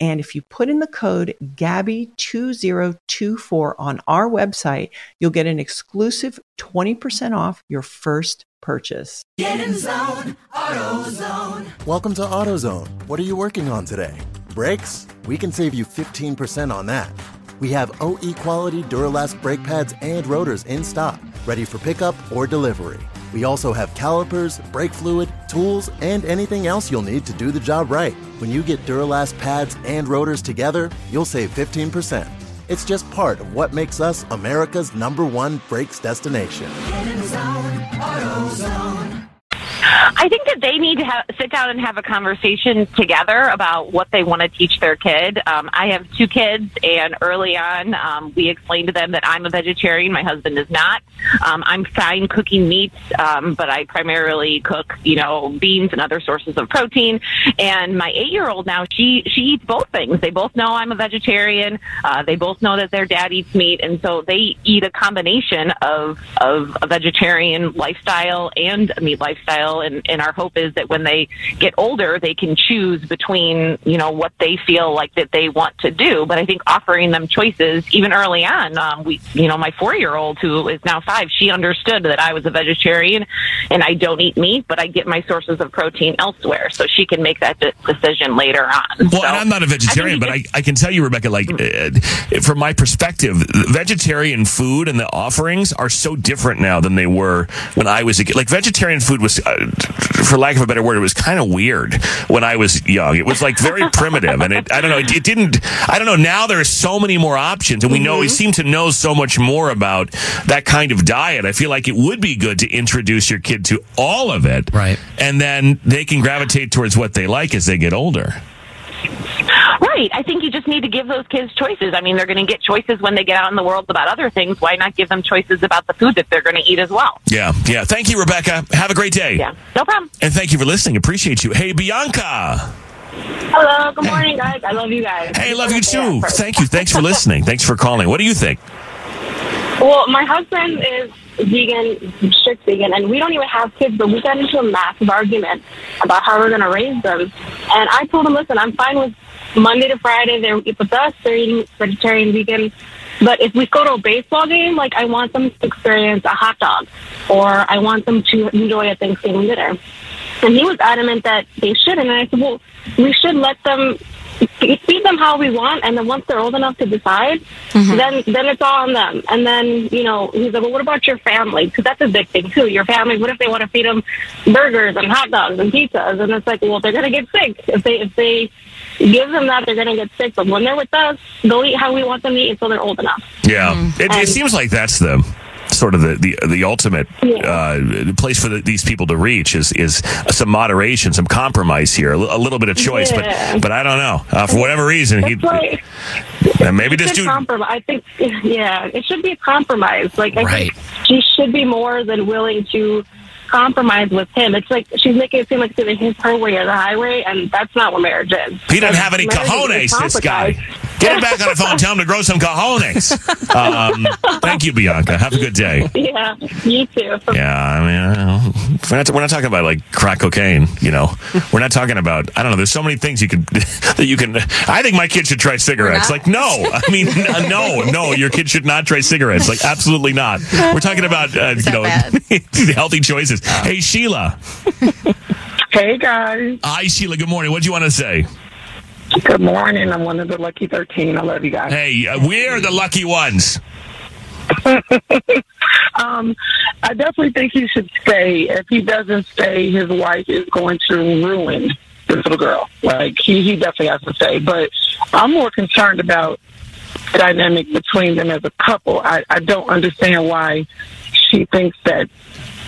And if you put in the code GABBY2024 on our website, you'll get an exclusive 20% off your first purchase. Get in zone, AutoZone. Welcome to AutoZone. What are you working on today? Brakes? We can save you 15% on that. We have OE quality Duralast brake pads and rotors in stock, ready for pickup or delivery. We also have calipers, brake fluid, tools, and anything else you'll need to do the job right. When you get Duralast pads and rotors together, you'll save 15%. It's just part of what makes us America's #1 brakes destination. I think that they need to sit down and have a conversation together about what they want to teach their kid. I have two kids, and early on, we explained to them that I'm a vegetarian. My husband is not. I'm fine cooking meats, but I primarily cook, beans and other sources of protein. And my 8-year-old now, she eats both things. They both know I'm a vegetarian. They both know that their dad eats meat, and so they eat a combination of a vegetarian lifestyle and a meat lifestyle. And our hope is that when they get older, they can choose between, what they feel like that they want to do. But I think offering them choices, even early on, my 4-year-old, who is now 5, she understood that I was a vegetarian and I don't eat meat, but I get my sources of protein elsewhere. So she can make that decision later on. Well, so, and I'm not a vegetarian, I can tell you, Rebecca, from my perspective, vegetarian food and the offerings are so different now than they were when I was a kid. Like, vegetarian food was for lack of a better word, it was kind of weird when I was young. It was like very primitive, and it didn't. I don't know. Now there are so many more options, and we seem to know so much more about that kind of diet. I feel like it would be good to introduce your kid to all of it, right? And then they can gravitate towards what they like as they get older. Right. I think you just need to give those kids choices. I mean, they're going to get choices when they get out in the world about other things. Why not give them choices about the food that they're going to eat as well? Yeah. Yeah. Thank you, Rebecca. Have a great day. Yeah. No problem. And thank you for listening. Appreciate you. Hey, Bianca. Hello. Good morning, guys. I love you guys. Hey, love you too. Thank you. Thanks for listening. Thanks for calling. What do you think? Well, my husband is vegan, strict vegan, and we don't even have kids, but we got into a massive argument about how we're going to raise them. And I told him, listen, I'm fine with Monday to Friday, they're with us, they're eating vegetarian, vegan. But if we go to a baseball game, like, I want them to experience a hot dog, or I want them to enjoy a Thanksgiving dinner. And he was adamant that they shouldn't. And I said, well, we should let them, feed them how we want, and then once they're old enough to decide, then it's all on them. And then, you know, he's like, well, what about your family? Because that's a big thing, too. Your family, what if they want to feed them burgers and hot dogs and pizzas? And it's like, well, they're going to get sick. If they give them that, they're going to get sick. But when they're with us, they'll eat how we want them to eat until they're old enough. Yeah. Mm-hmm. It seems like that's them. Sort of the ultimate place for these people to reach is some moderation, some compromise here, a little bit of choice, but I don't know, for whatever reason maybe this dude. I think it should be a compromise. Like I think she should be more than willing to compromise with him. It's like she's making it seem like it's his her way or the highway, and that's not what marriage is. He doesn't have any cojones, this guy. Get him back on the phone. Tell him to grow some cojones. Thank you, Bianca. Have a good day. Yeah, you too. Yeah, I mean, we're not talking about like crack cocaine. You know, we're not talking about. I don't know. There's so many things that you can. I think my kid should try cigarettes. Like, no. I mean, no. Your kid should not try cigarettes. Like, absolutely not. We're talking about healthy choices. Oh. Hey, Sheila. Hey, guys. Hi, Sheila. Good morning. What do you want to say? Good morning. I'm one of the lucky 13. I love you guys. Hey, we're the lucky ones. I definitely think he should stay. If he doesn't stay, his wife is going to ruin this little girl. Like, he definitely has to stay. But I'm more concerned about the dynamic between them as a couple. I don't understand why she thinks that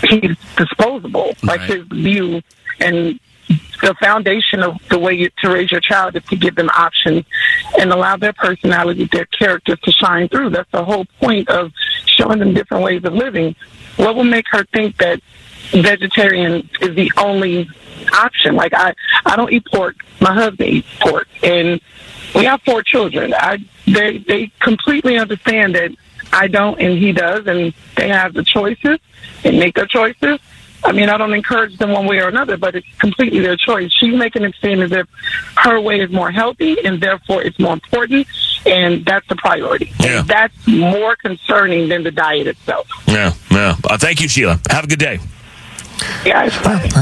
he's disposable. Like, his view and the foundation of the way to raise your child is to give them options and allow their personality, their characters to shine through. That's the whole point of showing them different ways of living. What will make her think that vegetarian is the only option? Like, I don't eat pork. My husband eats pork. And we have 4 children. They completely understand that I don't, and he does, and they have the choices and make their choices. I mean, I don't encourage them one way or another, but it's completely their choice. She's making it seem as if her way is more healthy, and therefore it's more important, and that's the priority. Yeah. That's more concerning than the diet itself. Yeah. Thank you, Sheila. Have a good day. Yeah,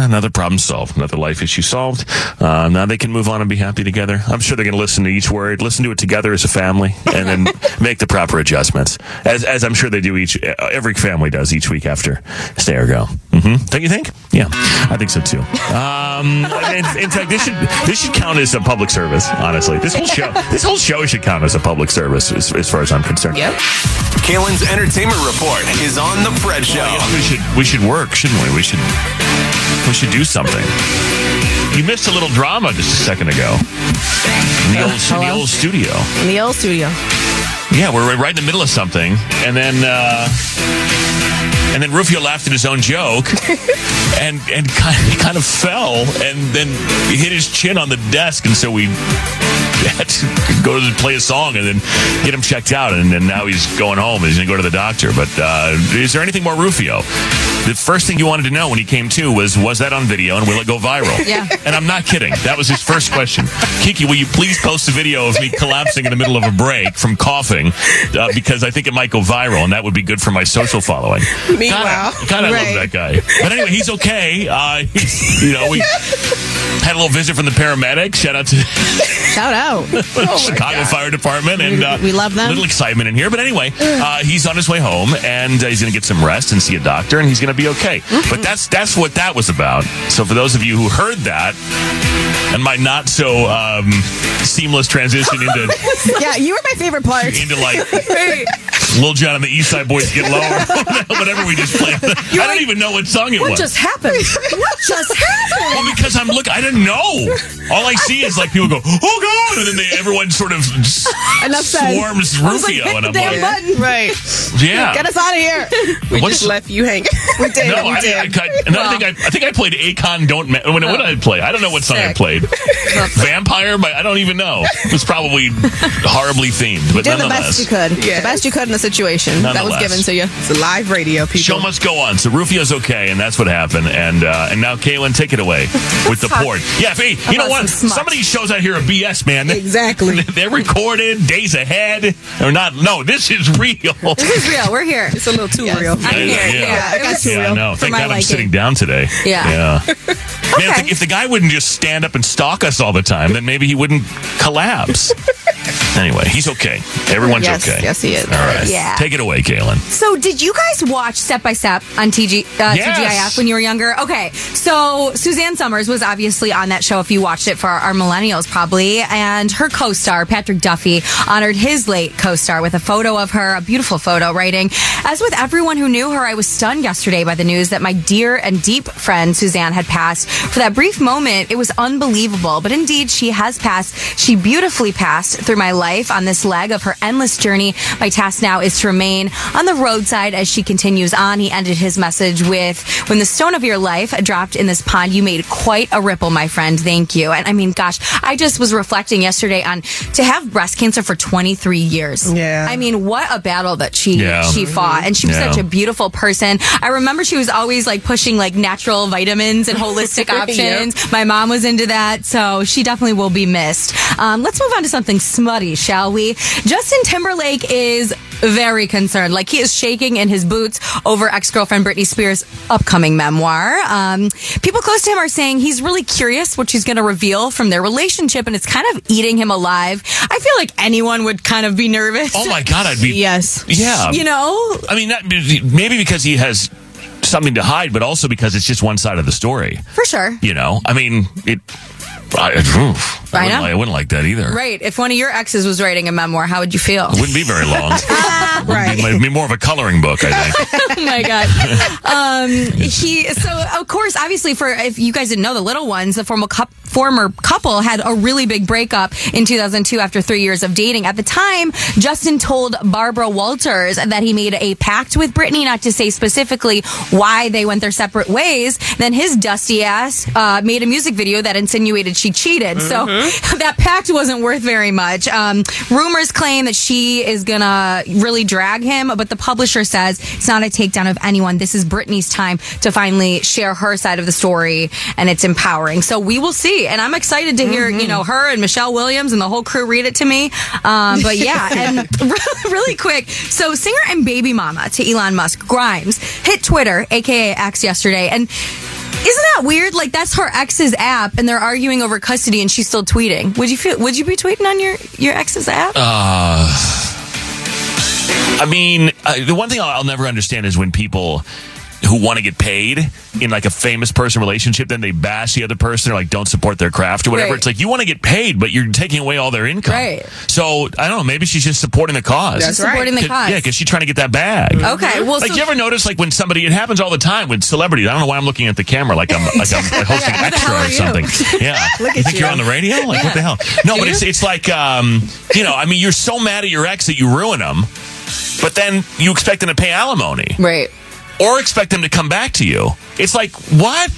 another problem solved. Another life issue solved. Now they can move on and be happy together. I'm sure they're going to listen to each word, listen to it together as a family, and then make the proper adjustments, as I'm sure they do every family does each week after stay or go. Mm-hmm. Don't you think? Yeah, I think so too. In fact, this should count as a public service. Honestly, this whole show should count as a public service, as far as I'm concerned. Yep. Kalen's entertainment report is on the Fred Show. We should work, shouldn't we? We should do something. You missed a little drama just a second ago. In the old studio. In the old studio. Yeah, we're right in the middle of something, and then Rufio laughed at his own joke, and kind of fell, and then he hit his chin on the desk, and so we had to go to play a song and then get him checked out, and then now he's going home. He's going to go to the doctor. But is there anything more Rufio? The first thing you wanted to know when he came to was that on video, and will it go viral? Yeah. And I'm not kidding. That was his first question. Kiki, will you please post a video of me collapsing in the middle of a break from coughing, because I think it might go viral, and that would be good for my social following. Meanwhile, God, I love that guy. But anyway, he's okay. He's, you know, we Had a little visit from the paramedics. Shout out. Chicago Fire Department. And we love them. A little excitement in here. But anyway, he's on his way home, and he's going to get some rest and see a doctor, and he's going to be okay. Mm-hmm. But that's what that was about. So for those of you who heard that, and my not so seamless transition into... Yeah, you were my favorite part. Into like... Lil Jon and the East Side Boys Get Lower. Whatever we just played. I don't even know what song it was. What just happened? What just happened? Well, because I'm looking. I didn't know. All I see is like people go, oh God, and then everyone sort of swarms Rufio, like, and I'm like, button. Right? Yeah, get us out of here. We just left you hanging. We did. No, I think I played Akon. Don't what did I play? I don't know what song I played. Vampire, but I don't even know. It was probably horribly themed, but nonetheless, you did the best you could. Yeah. The best you could in the situation that was given to you. It's a live radio. People. Show must go on. So Rufio's okay, and that's what happened. And now Kaylin, take it away with the port. Yeah, you know what? Some of these shows out here are BS, man. Exactly. They're recorded days ahead or not. No, this is real. This is real. We're here. It's a little too real. I'm here. Yeah, I got too real. I know. Thank God I'm sitting down today. Yeah. Man, okay. If the guy wouldn't just stand up and stalk us all the time, then maybe he wouldn't collapse. Anyway, he's okay. Everyone's okay. Yes, he is. All right. Yeah. Take it away, Kaylin. So did you guys watch Step by Step on TGIF when you were younger? Okay. So Suzanne Somers was obviously on that show, if you watched it, for our millennials probably. And her co-star, Patrick Duffy, honored his late co-star with a photo of her, a beautiful photo, writing, "As with everyone who knew her, I was stunned yesterday by the news that my dear and deep friend Suzanne had passed. For that brief moment, it was unbelievable. But indeed, she has passed. She beautifully passed through my life on this leg of her endless journey. My task now is to remain on the roadside as she continues on." He ended his message with, "When the stone of your life dropped in this pond, you made quite a ripple, my friend. Thank you." And I mean, gosh, I just was reflecting yesterday on to have breast cancer for 23 years. Yeah. I mean, what a battle that she fought. And she was such a beautiful person. I remember she was always like pushing like natural vitamins and holistic options. Yep. My mom was into that. So she definitely will be missed. Let's move on to something smutty, shall we? Justin Timberlake is very concerned. Like, he is shaking in his boots over ex-girlfriend Britney Spears' upcoming memoir. People close to him are saying he's really curious what she's going to reveal from their relationship, and it's kind of eating him alive. I feel like anyone would kind of be nervous. Oh my God, I'd be... Yes. Yeah. You know? I mean, maybe because he has something to hide, but also because it's just one side of the story. For sure. You know? I mean, I wouldn't like that either. Right. If one of your exes was writing a memoir, how would you feel? It wouldn't be very long. Right. It would be more of a coloring book, I think. Oh, my God. So, of course, obviously, if you guys didn't know, the little ones, the former couple had a really big breakup in 2002 after 3 years of dating. At the time, Justin told Barbara Walters that he made a pact with Britney not to say specifically why they went their separate ways. Then his dusty ass made a music video that insinuated she cheated. Mm-hmm. So that pact wasn't worth very much. Rumors claim that she is going to really drag him, but the publisher says it's not a takedown of anyone. This is Britney's time to finally share her side of the story, and it's empowering. So we will see. And I'm excited to hear, you know, her and Michelle Williams and the whole crew read it to me. But yeah, and really quick. So singer and baby mama to Elon Musk, Grimes, hit Twitter, aka X, yesterday. And isn't that weird? Like, that's her ex's app, and they're arguing over custody, and she's still tweeting. Would you be tweeting on your ex's app? I mean, the one thing I'll never understand is when people who want to get paid in like a famous person relationship, then they bash the other person or like don't support their craft or whatever. Right. It's like, you want to get paid, but you're taking away all their income. Right. So I don't know, maybe she's just supporting the cause. That's right. Supporting the cause. Yeah, because she's trying to get that bag. Okay. Well, like, you ever notice like when somebody, it happens all the time with celebrities. I don't know why I'm looking at the camera like I'm hosting extra or something. Yeah. You think you're on the radio? Like, what the hell? No, but it's like, you know, I mean, you're so mad at your ex that you ruin them, but then you expect them to pay alimony. Right. Or expect them to come back to you. It's like, what?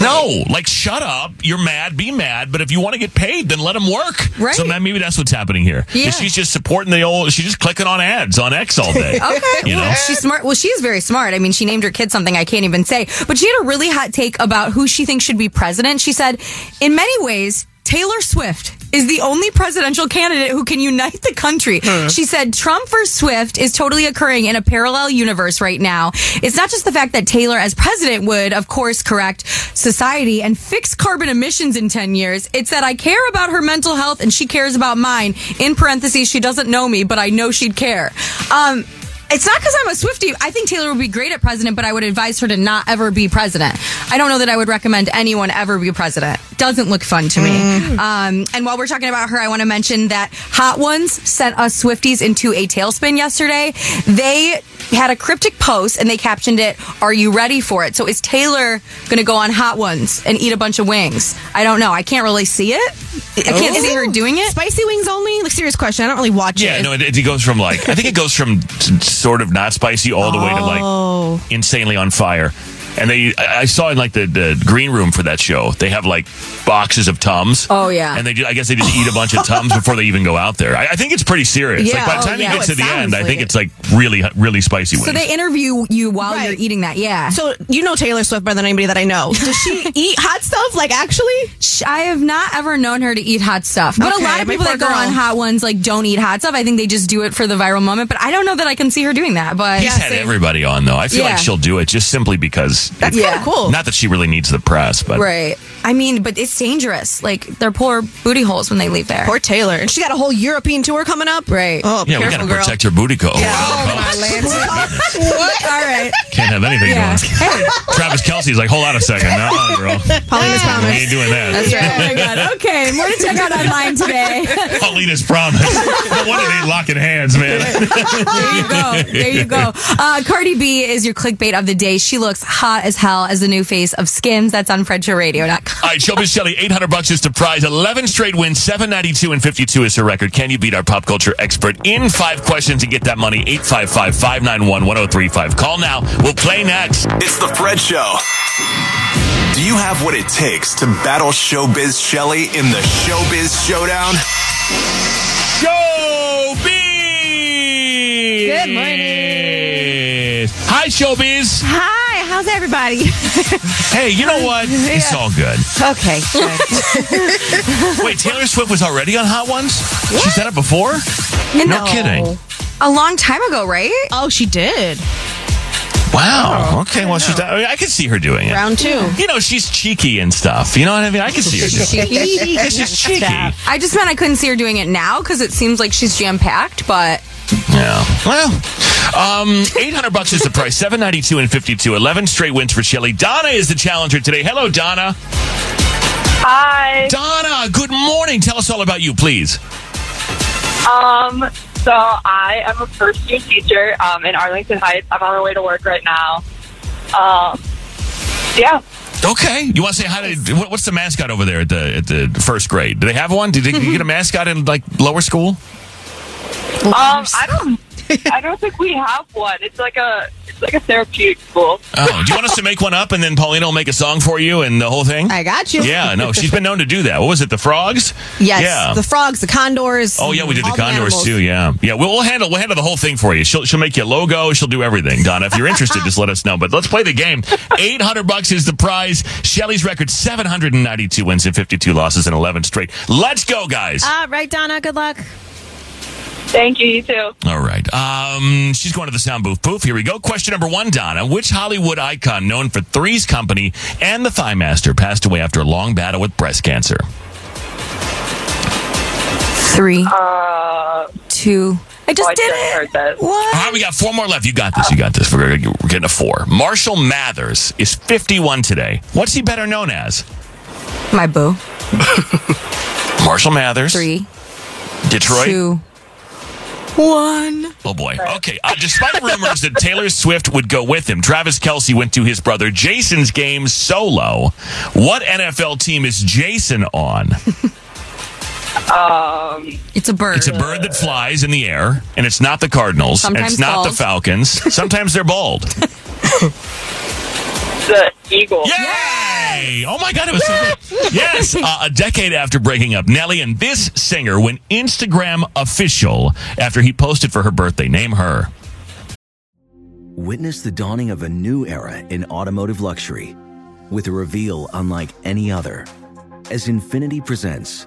No. Like, shut up. You're mad. Be mad. But if you want to get paid, then let them work. Right. So maybe that's what's happening here. Yeah. She's just supporting she's just clicking on ads on X all day. Okay. You know? She's smart. Well, she's very smart. I mean, she named her kid something I can't even say. But she had a really hot take about who she thinks should be president. She said, in many ways, Taylor Swift is the only presidential candidate who can unite the country. She said Trump versus Swift is totally occurring in a parallel universe right now. It's not just the fact that Taylor as president would, of course, correct society and fix carbon emissions in 10 years. It's that I care about her mental health and she cares about mine. In parentheses, she doesn't know me, but I know she'd care. It's not because I'm a Swiftie. I think Taylor would be great at president, but I would advise her to not ever be president. I don't know that I would recommend anyone ever be president. Doesn't look fun to me. And while we're talking about her, I want to mention that Hot Ones sent us Swifties into a tailspin yesterday. They had a cryptic post and they captioned it, "Are you ready for it?" So is Taylor going to go on Hot Ones and eat a bunch of wings? I don't know. I can't really see it. I can't see her doing it. Spicy wings only? Like, serious question. I don't really watch it. Yeah, no, it goes from like, I think it goes from sort of not spicy all the way to like insanely on fire. And they, I saw in like the green room for that show, they have like boxes of Tums. Oh yeah. And they, I guess they just eat a bunch of Tums before they even go out there. I think it's pretty serious. Yeah, like by the time it gets to the end, I think it's like really, really spicy wings. So they interview you while you're eating that. Yeah. So you know Taylor Swift better than anybody that I know. Does she eat hot stuff? Like actually, I have not ever known her to eat hot stuff. But a lot of people that go on Hot Ones like don't eat hot stuff. I think they just do it for the viral moment. But I don't know that I can see her doing that. But she's had everybody on though. I feel like she'll do it just simply because. That's kind of cool. Not that she really needs the press, but I mean, but it's dangerous. Like their poor booty holes when they leave there. Poor Taylor, and she got a whole European tour coming up, right? Oh, yeah, we gotta protect her booty hole. Yeah. All right, can't have anything going. Travis Kelce's like, hold on a second, no, girl. Paulina's promise. We ain't doing that. That's right. Oh my God. Okay, more to check out online today. Paulina's promise. No wonder they locking hands, man. There you go. There you go. Cardi B is your clickbait of the day. She looks hot as hell as the new face of Skins. That's on FredShowRadio.com. All right, Showbiz Shelley, $800 is the prize. 11 straight wins, 792 and 52 is her record. Can you beat our pop culture expert in 5 questions and get that money? 855-591-1035. Call now. We'll play next. It's The Fred Show. Do you have what it takes to battle Showbiz Shelley in the Showbiz Showdown? Showbiz! Good morning. Hi, Showbiz. Hi. How's everybody? Hey, you know what? Yeah. It's all good. Okay. Wait, Taylor Swift was already on Hot Ones? What? She's done it before? No kidding. A long time ago, right? Oh, she did. Wow. Okay. Well, she's. I can see her doing it. Round 2. You know, she's cheeky and stuff. You know what I mean? I can see her doing it. She's cheeky. I just meant I couldn't see her doing it now because it seems like she's jam packed, but. Yeah. Well, $800 is the price. 792 and 52. 11 straight wins for Shelley. Donna is the challenger today. Hello, Donna. Hi. Donna, good morning. Tell us all about you, please. So I am a first-year teacher in Arlington Heights. I'm on my way to work right now. Yeah. Okay. You want to say hi to... What's the mascot over there at the first grade? Do they have one? Did you get a mascot in, like, lower school? I don't think we have one. It's like a therapeutic school. Oh, do you want us to make one up and then Paulina will make a song for you and the whole thing? I got you. Yeah, no, she's been known to do that. What was it? The frogs? Yes. Yeah. The frogs, the condors. Oh yeah, we did the condors too. Yeah, yeah. We'll handle the whole thing for you. She'll make you a logo. She'll do everything. Donna, if you're interested, just let us know. But let's play the game. $800 is the prize. Shelley's record: 792 wins and 52 losses and 11 straight. Let's go, guys. All right, Donna. Good luck. Thank you. You too. All right. She's going to the sound booth. Poof. Here we go. Question number 1, Donna. Which Hollywood icon known for Three's Company and The Thigh Master passed away after a long battle with breast cancer? 3, 2. I just did it. What? All right. We got 4 more left. You got this. You got this. We're getting a 4. Marshall Mathers is 51 today. What's he better known as? My boo. Marshall Mathers. 3. Detroit. 2. 1. Oh, boy. Okay. Despite rumors that Taylor Swift would go with him, Travis Kelce went to his brother Jason's game solo. What NFL team is Jason on? It's a bird. It's a bird that flies in the air, and it's not the Cardinals. Sometimes it's not the Falcons. Sometimes they're bald. The Eagles. Yeah! Oh, my God, it was so good. Yes, a decade after breaking up, Nelly and this singer went Instagram official after he posted for her birthday. Name her. Witness the dawning of a new era in automotive luxury with a reveal unlike any other as Infiniti presents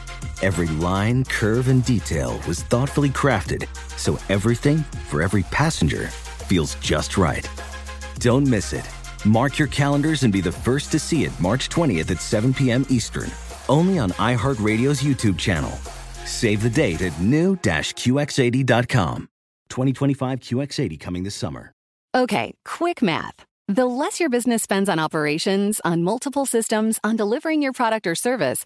Every line, curve, and detail was thoughtfully crafted so everything for every passenger feels just right. Don't miss it. Mark your calendars and be the first to see it March 20th at 7 p.m. Eastern, only on iHeartRadio's YouTube channel. Save the date at new-qx80.com. 2025 QX80 coming this summer. Okay, quick math. The less your business spends on operations, on multiple systems, on delivering your product or service,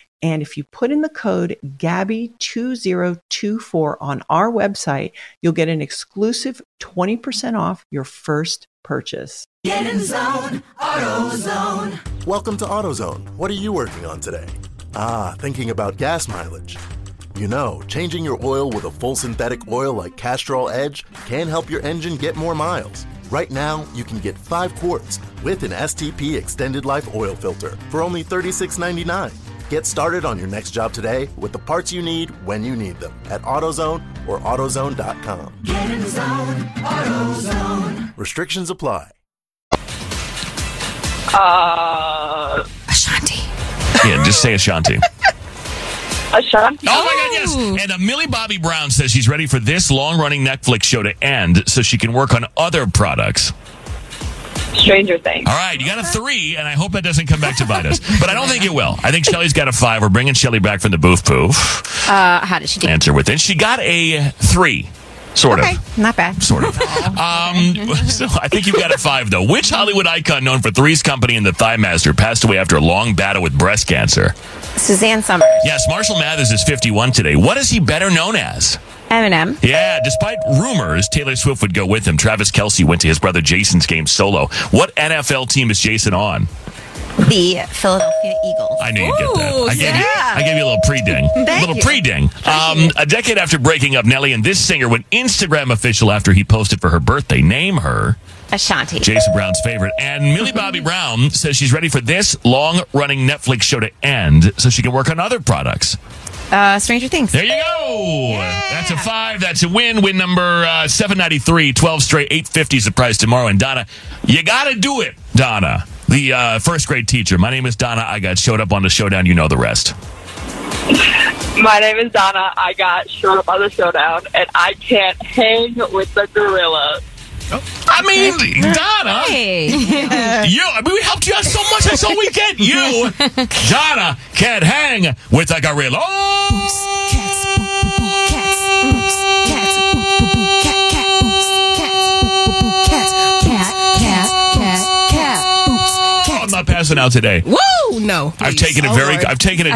And if you put in the code GABBY2024 on our website, you'll get an exclusive 20% off your first purchase. Get in zone, AutoZone. Welcome to AutoZone. What are you working on today? Thinking about gas mileage. You know, changing your oil with a full synthetic oil like Castrol Edge can help your engine get more miles. Right now, you can get 5 quarts with an STP Extended Life Oil Filter for only $36.99. Get started on your next job today with the parts you need when you need them at AutoZone or AutoZone.com. Get in the zone, AutoZone. Restrictions apply. Ashanti. Yeah, just say Ashanti. Ashanti. Oh, my God, yes. And Millie Bobby Brown says she's ready for this long-running Netflix show to end so she can work on other products. Stranger Things. All right, you got a 3, and I hope that doesn't come back to bite us. But I don't think it will. I think Shelly's got a 5. We're bringing Shelly back from the booth poof. How did she do? Answer within. She got a 3, sort of. Not bad. Sort of. So I think you've got a 5, though. Which Hollywood icon known for Three's Company and The Thigh Master passed away after a long battle with breast cancer? Suzanne Somers. Yes, Marshall Mathers is 51 today. What is he better known as? Eminem. Yeah, despite rumors Taylor Swift would go with him, Travis Kelce went to his brother Jason's game solo. What NFL team is Jason on? The Philadelphia Eagles. I knew you'd get that. I gave you a little pre-ding. A little pre-ding. A decade after breaking up, Nelly and this singer went Instagram official after he posted for her birthday. Name her... Ashanti. Jason Brown's favorite. And Millie Bobby Brown says she's ready for this long-running Netflix show to end so she can work on other products. Stranger Things. There you go. Yeah. That's a 5. That's a win. Win number 793, 12 straight, 850 is the prize tomorrow. And Donna, you got to do it, Donna, the first grade teacher. My name is Donna. I got showed up on the showdown. You know the rest. My name is Donna. I got showed up on the showdown, and I can't hang with the gorillas. I mean, Donna, we helped you out so much, that's all we get. You, Donna, can't hang with a gorilla. SNL today. Woo! No, please. I've taken it very. Lord. I've taken it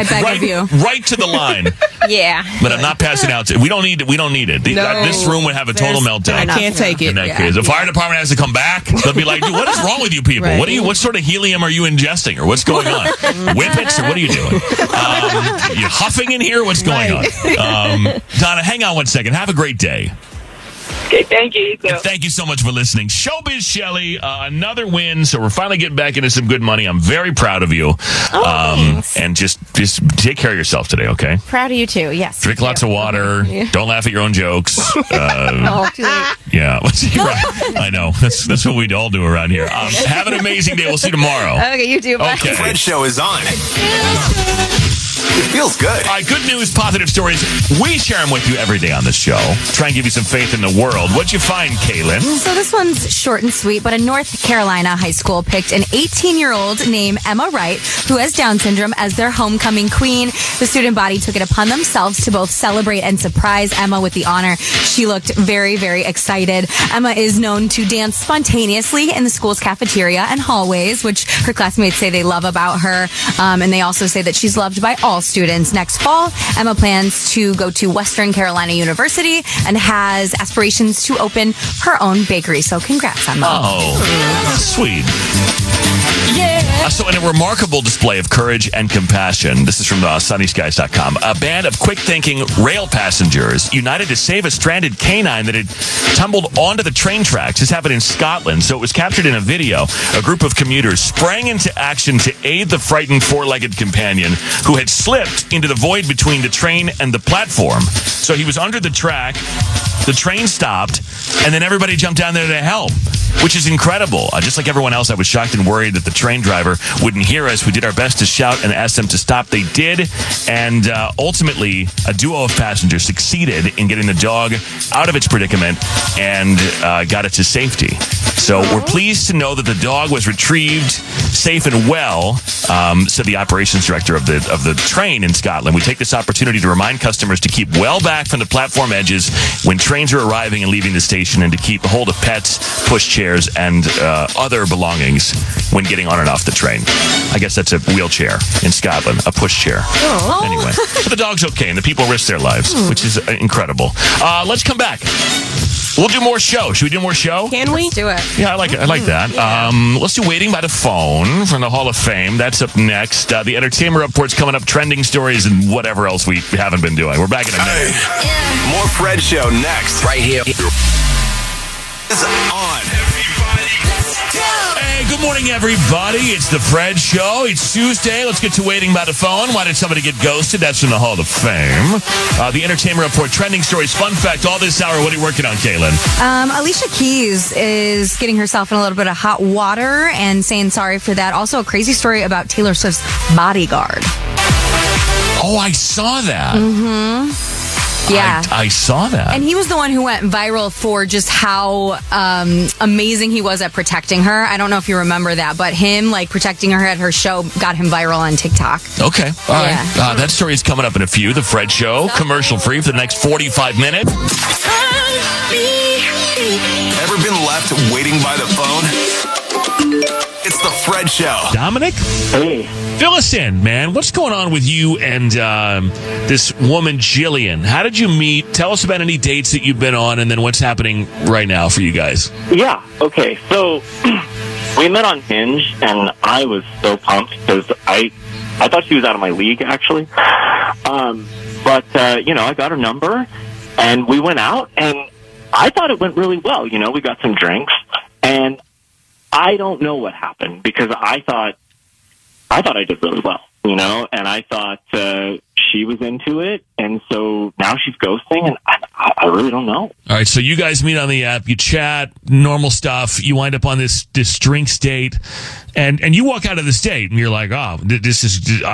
right to the line. Yeah, but I'm not passing out. We don't need it. This room would have a total meltdown. I can't take it. In that case, the fire department has to come back. They'll be like, dude, what is wrong with you people? Right. What sort of helium are you ingesting, or what's going on? Whippets, or what are you doing? You huffing in here? What's going on? Donna, hang on one second. Have a great day. Okay, thank you. And thank you so much for listening. Showbiz Shelley, another win. So we're finally getting back into some good money. I'm very proud of you. Oh, and just take care of yourself today, okay? Proud of you, too. Yes. Drink lots of water. Yeah. Don't laugh at your own jokes. Yeah. I know. That's what we all do around here. Have an amazing day. We'll see you tomorrow. Okay, you too. Bye. Okay. The Fred Show is on. It feels good. All right, good news, positive stories. We share them with you every day on this show. Try and give you some faith in the world. What'd you find, Kaylin? So this one's short and sweet, but a North Carolina high school picked an 18-year-old named Emma Wright, who has Down syndrome, as their homecoming queen. The student body took it upon themselves to both celebrate and surprise Emma with the honor. She looked very, very excited. Emma is known to dance spontaneously in the school's cafeteria and hallways, which her classmates say they love about her. And they also say that she's loved by all students. Next fall, Emma plans to go to Western Carolina University and has aspirations to open her own bakery. So congrats, Emma. Oh, sweet. Yeah. So in a remarkable display of courage and compassion, this is from sunnyskies.com, a band of quick-thinking rail passengers united to save a stranded canine that had tumbled onto the train tracks. This happened in Scotland, so it was captured in a video. A group of commuters sprang into action to aid the frightened four-legged companion who had slipped into the void between the train and the platform. So he was under the track, the train stopped, and then everybody jumped down there to help, which is incredible. Just like everyone else, I was shocked and worried that the train driver wouldn't hear us. We did our best to shout and ask them to stop. They did, and ultimately, a duo of passengers succeeded in getting the dog out of its predicament and got it to safety. So we're pleased to know that the dog was retrieved safe and well, said the operations director of the train in Scotland. We take this opportunity to remind customers to keep well back from the platform edges when trains are arriving and leaving the station, and to keep hold of pets, pushchairs, and other belongings when getting on and off the train. I guess that's a wheelchair in Scotland, a pushchair. Oh. Anyway, but the dog's okay, and the people risk their lives, which is incredible. Let's come back. We'll do more show. Should we do more show? Can we? Let's do it. Yeah, I like it. I like that. Yeah. Let's do Waiting by the Phone from the Hall of Fame. That's up next. The entertainment report's coming up, trending stories, and whatever else we haven't been doing. We're back in a minute. Yeah. More Fred Show next. Right here. It's on. Everybody, let's go. Hey, good morning, everybody. It's the Fred Show. It's Tuesday. Let's get to Waiting by the Phone. Why did somebody get ghosted? That's from the Hall of Fame. The entertainment report, trending stories, fun fact, all this hour. What are you working on, Kaylin? Alicia Keys is getting herself in a little bit of hot water and saying sorry for that. Also, a crazy story about Taylor Swift's bodyguard. Oh, I saw that. Mm-hmm. Yeah, I saw that. And he was the one who went viral for just how amazing he was at protecting her. I don't know if you remember that, but him like protecting her at her show got him viral on TikTok. Okay. All right. That story is coming up in a few. The Fred Show, commercial free for the next 45 minutes. Ever been left waiting by the phone? It's the Fred Show. Dominic? Hey. Fill us in, man. What's going on with you and this woman, Jillian? How did you meet? Tell us about any dates that you've been on, and then what's happening right now for you guys. Yeah, okay. So we met on Hinge, and I was so pumped because I thought she was out of my league, actually. I got her number, and we went out, and I thought it went really well. You know, we got some drinks, and I don't know what happened because I thought I did really well, you know, and I thought she was into it, and so now she's ghosting, and I really don't know. All right, so you guys meet on the app, you chat, normal stuff, you wind up on this drinks date, and you walk out of this date, and you're like, oh,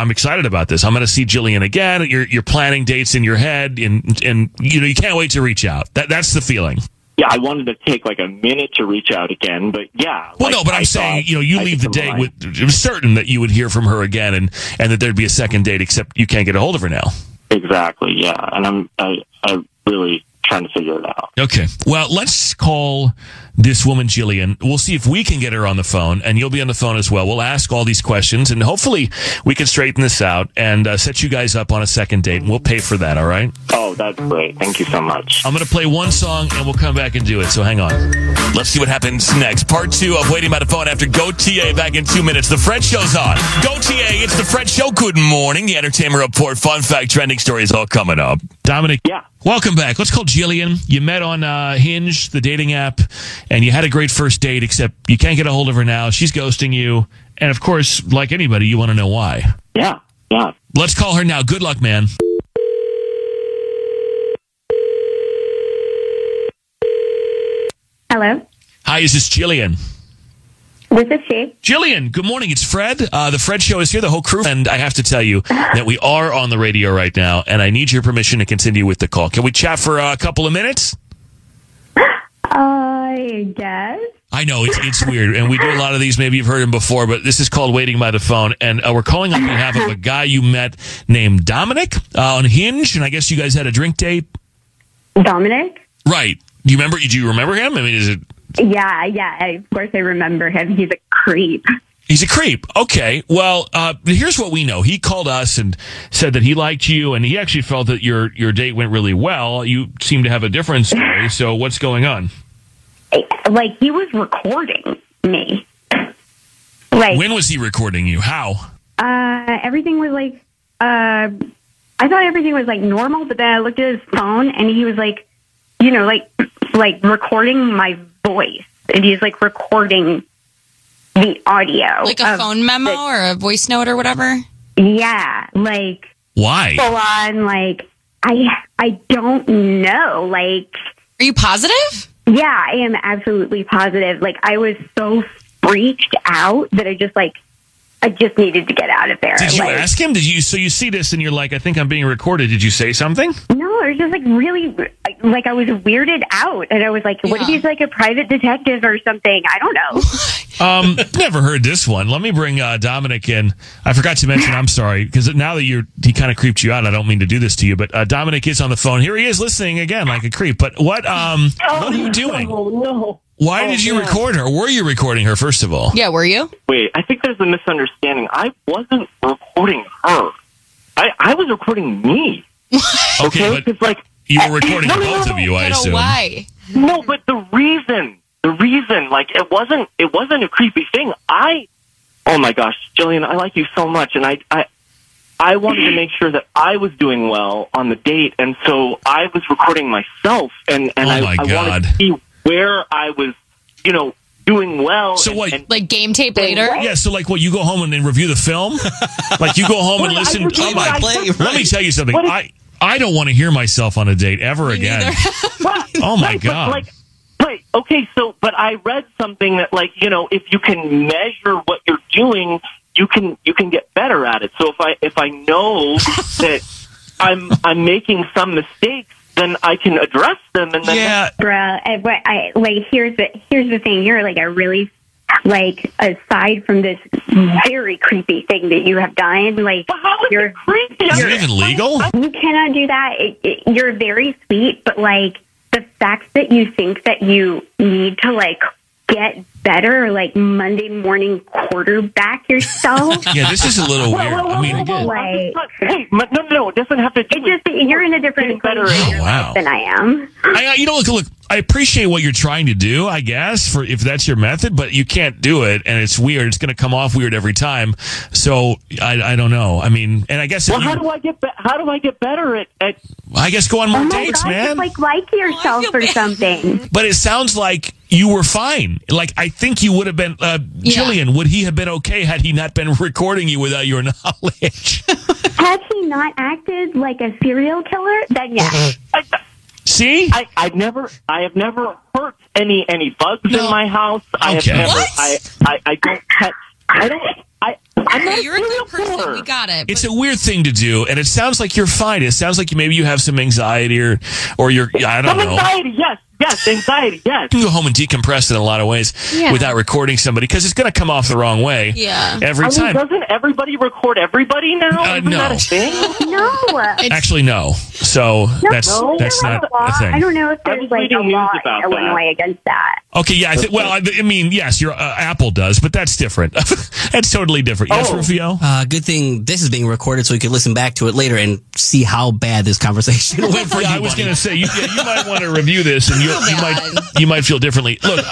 I'm excited about this. I'm going to see Jillian again. You're planning dates in your head, and you know, you can't wait to reach out. That's the feeling. Yeah, I wanted to take like a minute to reach out again, but yeah. Well, no, but I'm saying, you know, you leave the date with it was certain that you would hear from her again and that there'd be a second date, except you can't get a hold of her now. Exactly, yeah. And I'm really trying to figure it out. Okay. Well, let's call this woman, Jillian. We'll see if we can get her on the phone, and you'll be on the phone as well. We'll ask all these questions, and hopefully we can straighten this out and set you guys up on a second date, and we'll pay for that, all right? Oh, that's great. Thank you so much. I'm going to play one song, and we'll come back and do it, so hang on. Let's see what happens next. Part two of Waiting by the Phone after GoTA back in 2 minutes. The Fred Show's on. GoTA, it's The Fred Show. Good morning. The Entertainment Report, Fun Fact, Trending Stories, all coming up. Dominic. Yeah. Welcome back. Let's call Jillian. You met on Hinge, the dating app, and you had a great first date, except you can't get a hold of her now. She's ghosting you. And, of course, like anybody, you want to know why. Yeah. Let's call her now. Good luck, man. Hello. Hi, is this Jillian? This is she. Jillian, good morning. It's Fred. The Fred Show is here, the whole crew. And I have to tell you that we are on the radio right now, and I need your permission to continue with the call. Can we chat for a couple of minutes? I guess. I know, it's weird. And we do a lot of these. Maybe you've heard them before, but this is called Waiting by the Phone. And we're calling on behalf of a guy you met named Dominic on Hinge. And I guess you guys had a drink date. Dominic? Right. Do you remember him? I mean, is it... Yeah. Of course I remember him. He's a creep. Okay. Well, here's what we know. He called us and said that he liked you, and he actually felt that your date went really well. You seem to have a different story, so what's going on? Like, he was recording me. Like, when was he recording you? How? Everything was like... I thought everything was, like, normal, but then I looked at his phone, and he was like, you know, like recording my voice, and he's like recording the audio, like a phone memo or a voice note or whatever. Yeah, like why? Full on, like I don't know. Like, are you positive? Yeah, I am absolutely positive. Like, I was so freaked out that I just needed to get out of there. Did you ask him? Did you? So you see this and you're like, I think I'm being recorded. Did you say something? No, I was just like really, like I was weirded out. And I was like, what if he's like a private detective or something? I don't know. Never heard this one. Let me bring Dominic in. I forgot to mention, I'm sorry, because now that he kind of creeped you out, I don't mean to do this to you, but Dominic is on the phone. Here he is listening again like a creep. But what are you doing? Oh, no. Why did you record her? Were you recording her, first of all? Yeah, were you? Wait, I think there's a misunderstanding. I wasn't recording her. I was recording me. Okay, but like, you were recording both of you, I assume. Why? No, but the reason, like, it wasn't a creepy thing. Oh my gosh, Jillian, I like you so much, and I wanted to make sure that I was doing well on the date, and so I was recording myself, and I wanted to see where I was, you know, doing well. So what? And like game tape later? Yeah, so like what? You go home and then review the film? Like you go home and listen? Oh my! Let me tell you something. I don't want to hear myself on a date ever again. Oh my God. But I read something that, like, you know, if you can measure what you're doing, you can get better at it. So if I know that I'm making some mistakes, then I can address them. And then here's the thing. You're like, I really, like, aside from this very creepy thing that you have done, like, how is it creepy? Is it even legal? You cannot do that. You're very sweet, but like the fact that you think that you need to like get better, like Monday morning quarterback yourself. Yeah, this is a little weird. No, it doesn't have to do it. Just, you're in a different better than I am. Look, I appreciate what you're trying to do, I guess, for if that's your method, but you can't do it, and it's weird. It's going to come off weird every time. So I don't know. I mean, and I guess. Well, how do I get better at? I guess go on more dates, man. Just, like yourself or something. But it sounds like you were fine. Like, I think you would have been, Jillian, would he have been okay had he not been recording you without your knowledge? Had he not acted like a serial killer, then yeah. See? I have never hurt any bugs in my house. Okay. I have never, what? I don't pet. I'm not. You're a good person. We got it. It's a weird thing to do, and it sounds like you're fine. It sounds like maybe you have some anxiety or you're, I don't know. Some anxiety, yes. Yes, anxiety, yes. You go home and decompress in a lot of ways without recording somebody, because it's going to come off the wrong way every time. Doesn't everybody record everybody now? Isn't that a thing? Actually, no. So that's not a thing. I don't know if there's like a law in Illinois against that. Okay, yeah. I mean, yes, your Apple does, but that's different. That's totally different. Yes, Rufio? Good thing this is being recorded so we can listen back to it later and see how bad this conversation went for you. I was going to say, you might want to review this and you might feel differently. Look,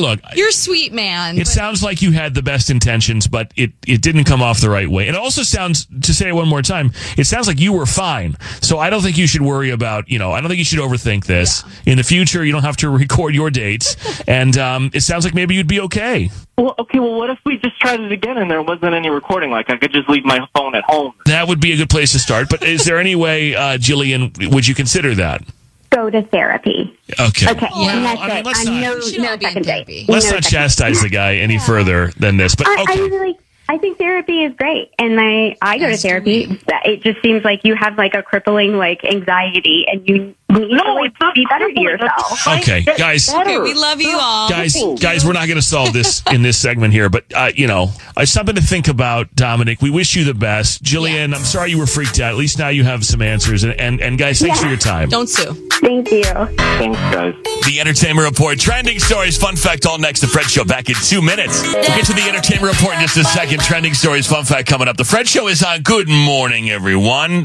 look. You're a sweet man. It sounds like you had the best intentions, but it didn't come off the right way. It also sounds, to say it one more time, it sounds like you were fine. So I don't think you should worry about, I don't think you should overthink this. Yeah. In the future, you don't have to record your dates. And it sounds like maybe you'd be okay. Well, okay, what if we just tried it again and there wasn't any recording? Like, I could just leave my phone at home. That would be a good place to start. But is there any way, Jillian, would you consider that? Go to therapy. Okay. Okay. Yeah. And that's Let's not chastise the guy any further than this. But okay. I think therapy is great, and I go to therapy. It just seems like you have like a crippling like anxiety, and you need to be better to yourself. Okay, guys, we love you all. Guys, we're not going to solve this in this segment here, but it's something to think about. Dominic, we wish you the best. Jillian, I'm sorry you were freaked out. At least now you have some answers. And guys, thanks for your time. Don't sue. Thank you. Thanks, guys. The Entertainment Report, trending stories, fun fact, all next. The Fred Show back in 2 minutes. We'll get to the Entertainment Report in just a second. Trending stories, fun fact coming up. The Fred Show is on. Good morning, everyone.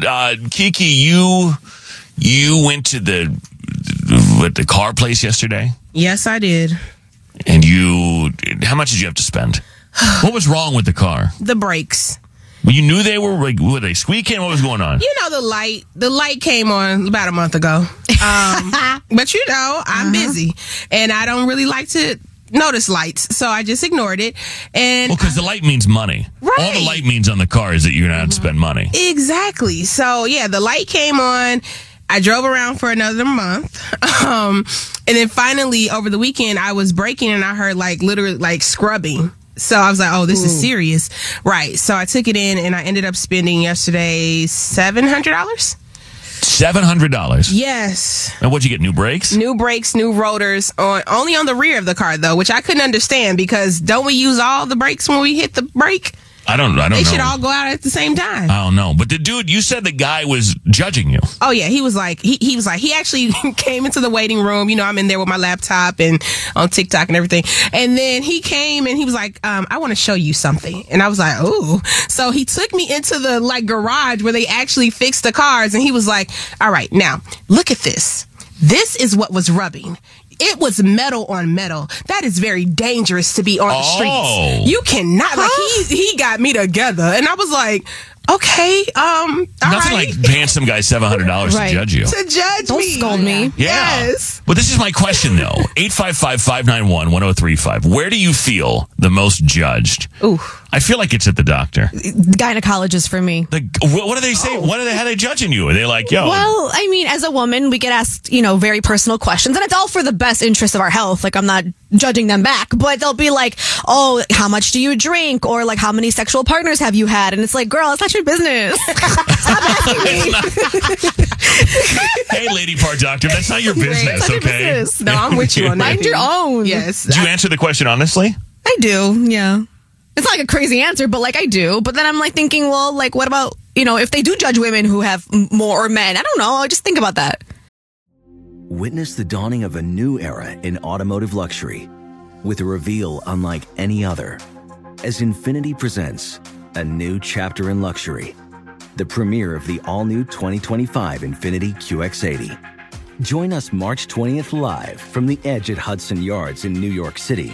Kiki, you went to the car place yesterday? Yes, I did. And how much did you have to spend? What was wrong with the car? The brakes. You knew they were like, were they squeaking? What was going on? You know, the light came on about a month ago. But I'm busy and I don't really like to notice lights, so I just ignored it. And because the light means money. Right. All the light means on the car is that you're not to spend money. Exactly. So yeah, the light came on. I drove around for another month. And then finally over the weekend I was braking and I heard literally scrubbing. So I was like, oh, this is serious. Right. So I took it in and I ended up spending yesterday $700. $700. Yes. And what'd you get? New brakes? New brakes, new rotors, only on the rear of the car though, which I couldn't understand because don't we use all the brakes when we hit the brake? I don't know. They should all go out at the same time. I don't know. But the dude, you said the guy was judging you. Oh, yeah. He was like, he actually came into the waiting room. I'm in there with my laptop and on TikTok and everything. And then he came and he was like, I want to show you something. And I was like, ooh. So he took me into the garage where they actually fixed the cars. And he was like, all right, now look at this. This is what was rubbing. It was metal on metal. That is very dangerous to be on the streets. You cannot. Like he got me together, and I was like, okay, all nothing right. Like paying some guy $700 to judge you. Don't me. Scold me. Yeah. Yes. But this is my question though. 855-591-1035. Where do you feel the most judged? Ooh. I feel like it's at the doctor. Gynecologist for me. What do they say? What are they? How are they judging you? Are they like, yo? Well, I mean, as a woman, we get asked, very personal questions, and it's all for the best interest of our health. Like, I'm not judging them back, but they'll be like, oh, how much do you drink? Or like, how many sexual partners have you had? And it's like, girl, it's not your business. Stop asking me. Hey, lady part doctor, that's not your business, okay? No, I'm with you on that. Mind your own. Yes. Do you answer the question honestly? I do, yeah. It's not like a crazy answer, but I do. But then I'm thinking, well, what about, if they do judge women who have more or men? I don't know. I just think about that. Witness the dawning of a new era in automotive luxury with a reveal unlike any other as Infiniti presents a new chapter in luxury, the premiere of the all-new 2025 Infiniti QX80. Join us March 20th live from the Edge at Hudson Yards in New York City,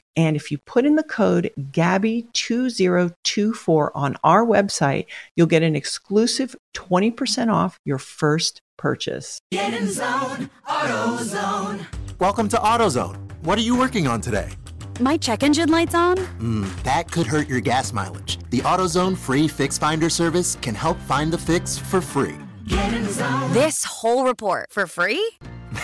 And if you put in the code GABBY2024 on our website, you'll get an exclusive 20% off your first purchase. Get in zone, AutoZone. Welcome to AutoZone. What are you working on today? My check engine light's on? That could hurt your gas mileage. The AutoZone free fix finder service can help find the fix for free. Get in zone. This whole report for free?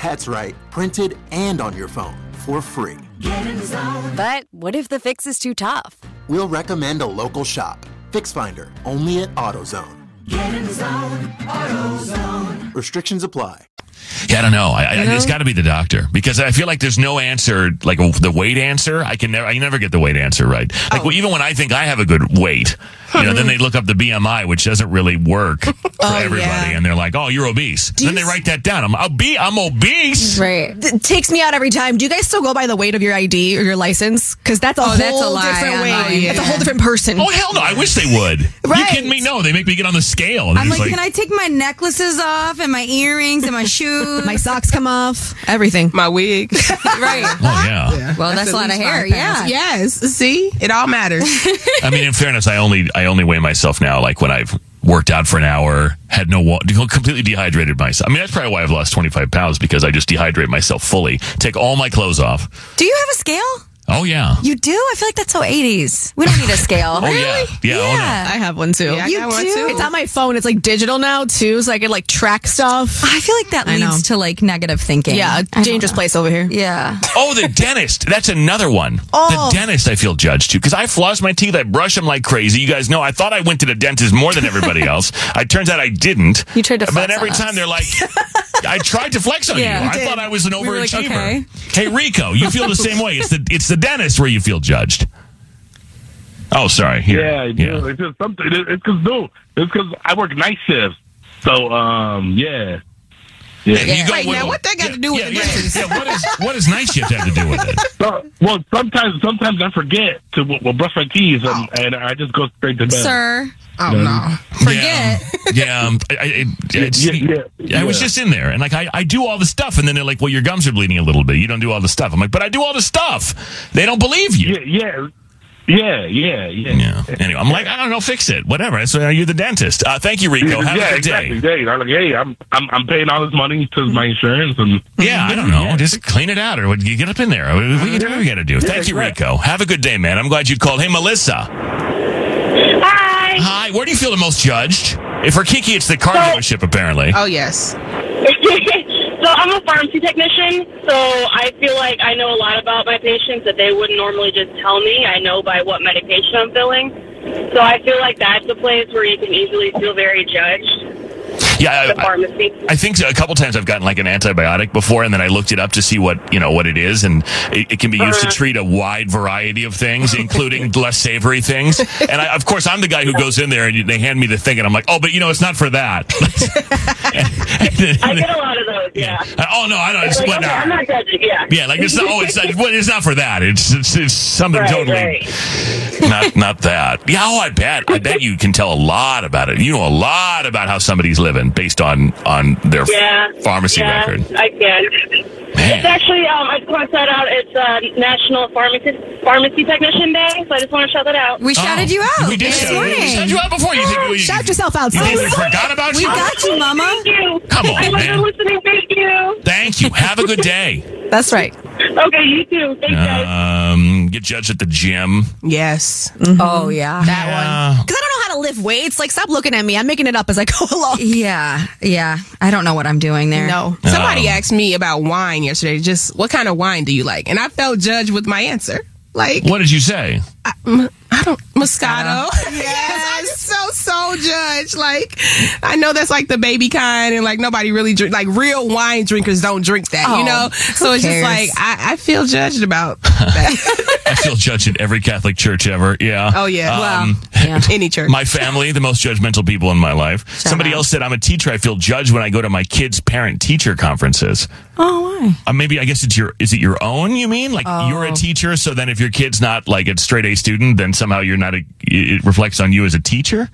That's right. Printed and on your phone for free. Get in zone. But what if the fix is too tough? We'll recommend a local shop. Fix Finder, only at AutoZone. Get in zone, AutoZone. Restrictions apply. Yeah, I don't know. It's got to be the doctor because I feel like there's no answer, like the weight answer. I never get the weight answer right. Like even when I think I have a good weight, then they look up the BMI, which doesn't really work for everybody, and they're like, "Oh, you're obese." Then they write that down. I'm obese. Right. It takes me out every time. Do you guys still go by the weight of your ID or your license? Because that's a whole different way. That's a whole different person. Oh hell no! I wish they would. Right. You kidding me? No, they make me get on the scale. I'm like, can I take my necklaces off and my earrings and my shoes? My socks come off. Everything. My wig. Right. Oh, yeah. Well, that's a lot of hair. Yeah. Yes. See? It all matters. I mean, in fairness, I only weigh myself now, like when I've worked out for an hour, had no water, completely dehydrated myself. I mean, that's probably why I've lost 25 pounds, because I just dehydrate myself fully, take all my clothes off. Do you have a scale? Oh, yeah. You do? I feel like that's so 80s. We don't need a scale. Oh, really? Yeah. Oh, no. I have one, too. Yeah, you do? One too. It's on my phone. It's, like, digital now, too, so I can, like, track stuff. I feel like that leads to, like, negative thinking. Yeah, a dangerous place over here. Yeah. Oh, the dentist. That's another one. Oh. The dentist I feel judged, too, because I floss my teeth. I brush them like crazy. You guys know I thought I went to the dentist more than everybody else. It turns out I didn't. You tried to flex on us. But every time they're like, I tried to flex on you. I thought I was an overachiever. We were like, okay. Hey, Rico, you feel the same way. It's the dentist where you feel judged. Oh, sorry. Here. Yeah. It's just something. It's because I work night shifts. So, yeah. You go, right, now, what that got to do with the dentist? Yeah. What does night shift have to do with it? Well, sometimes I forget to brush my teeth and I just go straight to bed. Sir. Oh, no. Forget. Yeah. I was just in there, and like I do all the stuff, and then they're like, well, your gums are bleeding a little bit. You don't do all the stuff. I'm like, but I do all the stuff. They don't believe you. Yeah. Anyway, I'm like, I don't know, fix it. Whatever. So you're the dentist. Thank you, Rico. Have a good day. I'm like, hey, I'm paying all this money to my insurance. And I don't know. Just clean it out, or you get up in there. We can do what we got to do. Thank you, Rico. Have a good day, man. I'm glad you called. Hey, Melissa. Hi, where do you feel the most judged? If for Kiki, it's the car dealership, apparently. Oh, yes. So I'm a pharmacy technician, so I feel like I know a lot about my patients that they wouldn't normally just tell me. I know by what medication I'm filling. So I feel like that's a place where you can easily feel very judged. Yeah, the pharmacy. I think a couple times I've gotten like an antibiotic before, and then I looked it up to see what, you know, what it is, and it can be used to treat a wide variety of things, including less savory things. And I, of course, I'm the guy who goes in there and they hand me the thing, and I'm like, oh, but you know, it's not for that. I get a lot of those. Yeah. Oh no, I don't. It's like, okay, I'm not judging. Yeah. Yeah, like it's not. Oh, it's not for that. It's something totally not that. Yeah. Oh, I bet you can tell a lot about it. You know a lot about how somebody's living based on their pharmacy record. I can. Man. It's actually, I just want to shout out, it's National Pharmacy Technician Day, so I just want to shout that out. We shouted you out. We did shout you out before. You think we shout yourself out. You think we forgot about you? We got you, Mama. Thank you. Come on, I wasn't listening. Thank you. Thank you. Have a good day. That's right. Okay, you too. Thanks, guys. Get judged at the gym. Yes. Mm-hmm. Oh, yeah. That one. Because I don't know how to lift weights. Like, stop looking at me. I'm making it up as I go along. Yeah. Yeah. I don't know what I'm doing there. No. Somebody asked me about wine yesterday. Just, what kind of wine do you like? And I felt judged with my answer. Like, what did you say? I don't... Moscato. Yes. I'm so judged. Like, I know that's like the baby kind, and like nobody really drink, like real wine drinkers don't drink that, you know? So it's just like, I feel judged about that. I feel judged in every Catholic church ever. Yeah. Oh, yeah. Any church. My family, the most judgmental people in my life. Somebody else said, I'm a teacher. I feel judged when I go to my kids' parent-teacher conferences. Oh, why? Maybe, I guess is it your own, you mean? Like, you're a teacher, so then if your kid's not like a straight-A student, then somehow you're not it reflects on you as a teacher?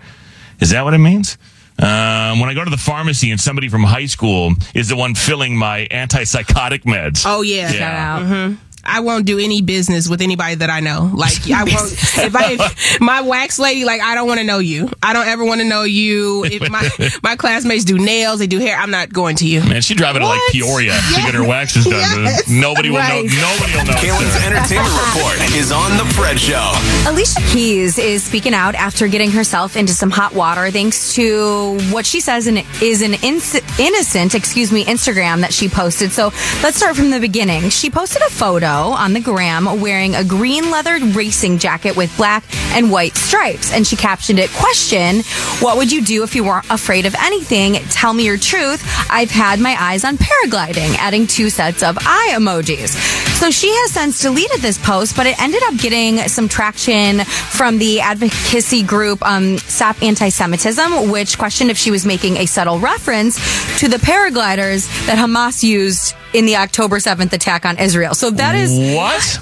Is that what it means? When I go to the pharmacy and somebody from high school is the one filling my antipsychotic meds. Oh, yeah. I won't do any business with anybody that I know. Like, I won't. If my wax lady, like, I don't want to know you. I don't ever want to know you. If my classmates do nails, they do hair, I'm not going to you. Man, she's driving to, like, Peoria to get her waxes done. Yes. Nobody will know. Kalen's Entertainment Report is on The Fred Show. Alicia Keys is speaking out after getting herself into some hot water thanks to what she says is an innocent Instagram that she posted. So let's start from the beginning. She posted a photo on the gram wearing a green leather racing jacket with black and white stripes, and she captioned it, question, what would you do if you weren't afraid of anything? Tell me your truth. I've had my eyes on paragliding, adding 2 sets of eye emojis. So she has since deleted this post, but it ended up getting some traction from the advocacy group Stop Anti-Semitism, which questioned if she was making a subtle reference to the paragliders that Hamas used in the October 7th attack on Israel. So that is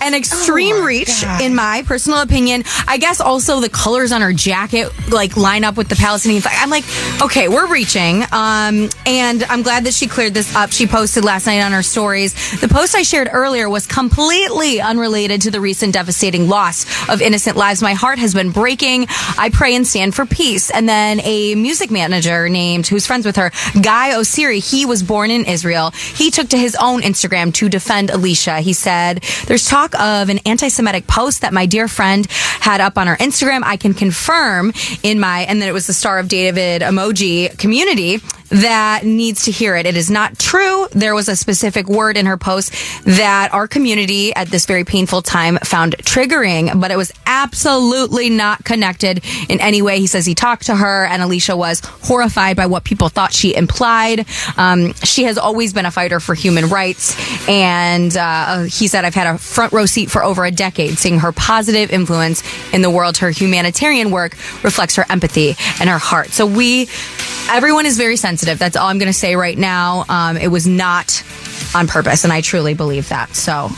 an extreme reach, in my personal opinion. I guess also the colors on her jacket like line up with the Palestinian flag. I'm like, okay, we're reaching. And I'm glad that she cleared this up. She posted last night on her stories. The post I shared earlier was completely unrelated to the recent devastating loss of innocent lives. My heart has been breaking. I pray and stand for peace. And then a music manager named, who's friends with her, Guy Osiri, he was born in Israel. He took to his own Instagram to defend Alicia. He said, there's talk of an anti-Semitic post that my dear friend had up on her Instagram. I can confirm and then it was the Star of David emoji community that needs to hear it. It is not true. There was a specific word in her post that our community at this very painful time found triggering, but it was absolutely not connected in any way. He says he talked to her and Alicia was horrified by what people thought she implied. She has always been a fighter for human rights. And he said, I've had a front row seat for over a decade, seeing her positive influence in the world. Her humanitarian work reflects her empathy and her heart. So everyone is very sensitive. That's all I'm going to say right now. It was not on purpose, and I truly believe that. So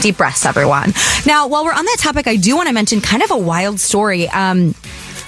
deep breaths, everyone. Now, while we're on that topic, I do want to mention kind of a wild story.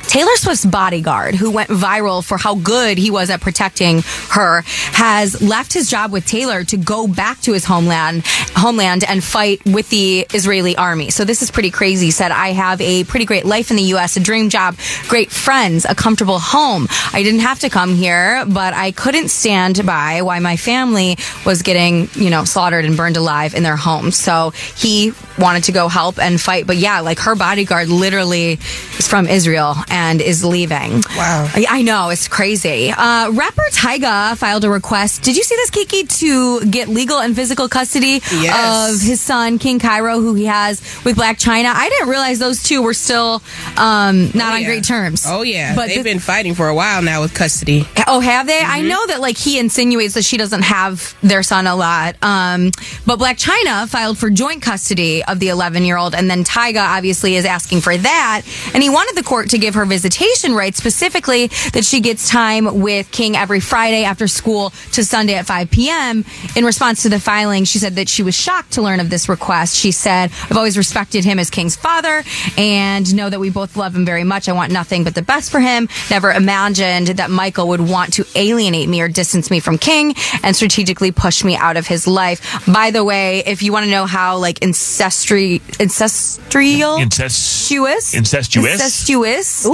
Taylor Swift's bodyguard, who went viral for how good he was at protecting her, has left his job with Taylor to go back to his homeland and fight with the Israeli army. So this is pretty crazy. He said, I have a pretty great life in the U.S., a dream job, great friends, a comfortable home. I didn't have to come here, but I couldn't stand by why my family was getting, slaughtered and burned alive in their home. So he wanted to go help and fight. But yeah, like her bodyguard literally is from Israel and is leaving. Wow. I know. It's crazy. Rapper Tyga filed a request. Did you see this, Kiki? To get legal and physical custody of his son, King Cairo, who he has with Blac Chyna. I didn't realize those two were still not on great terms. Oh, yeah. But they've been fighting for a while now with custody. Oh, have they? Mm-hmm. I know that like he insinuates that she doesn't have their son a lot. But Blac Chyna filed for joint custody of the 11-year-old, and then Tyga obviously is asking for that. And he wanted the court to give her visitation rights, specifically that she gets time with King every Friday after school to Sunday at 5 p.m. In response to the filing, she said that she was shocked to learn of this request. She said, "I've always respected him as King's father and know that we both love him very much. I want nothing but the best for him. Never imagined that Michael would want to alienate me or distance me from King and strategically push me out of his life." By the way, if you want to know how like incestuous ooh,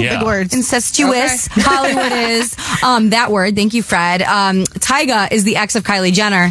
yeah. Big words. Incestuous, okay. Hollywood is that word. Thank you, Fred. Tyga is the ex of Kylie Jenner.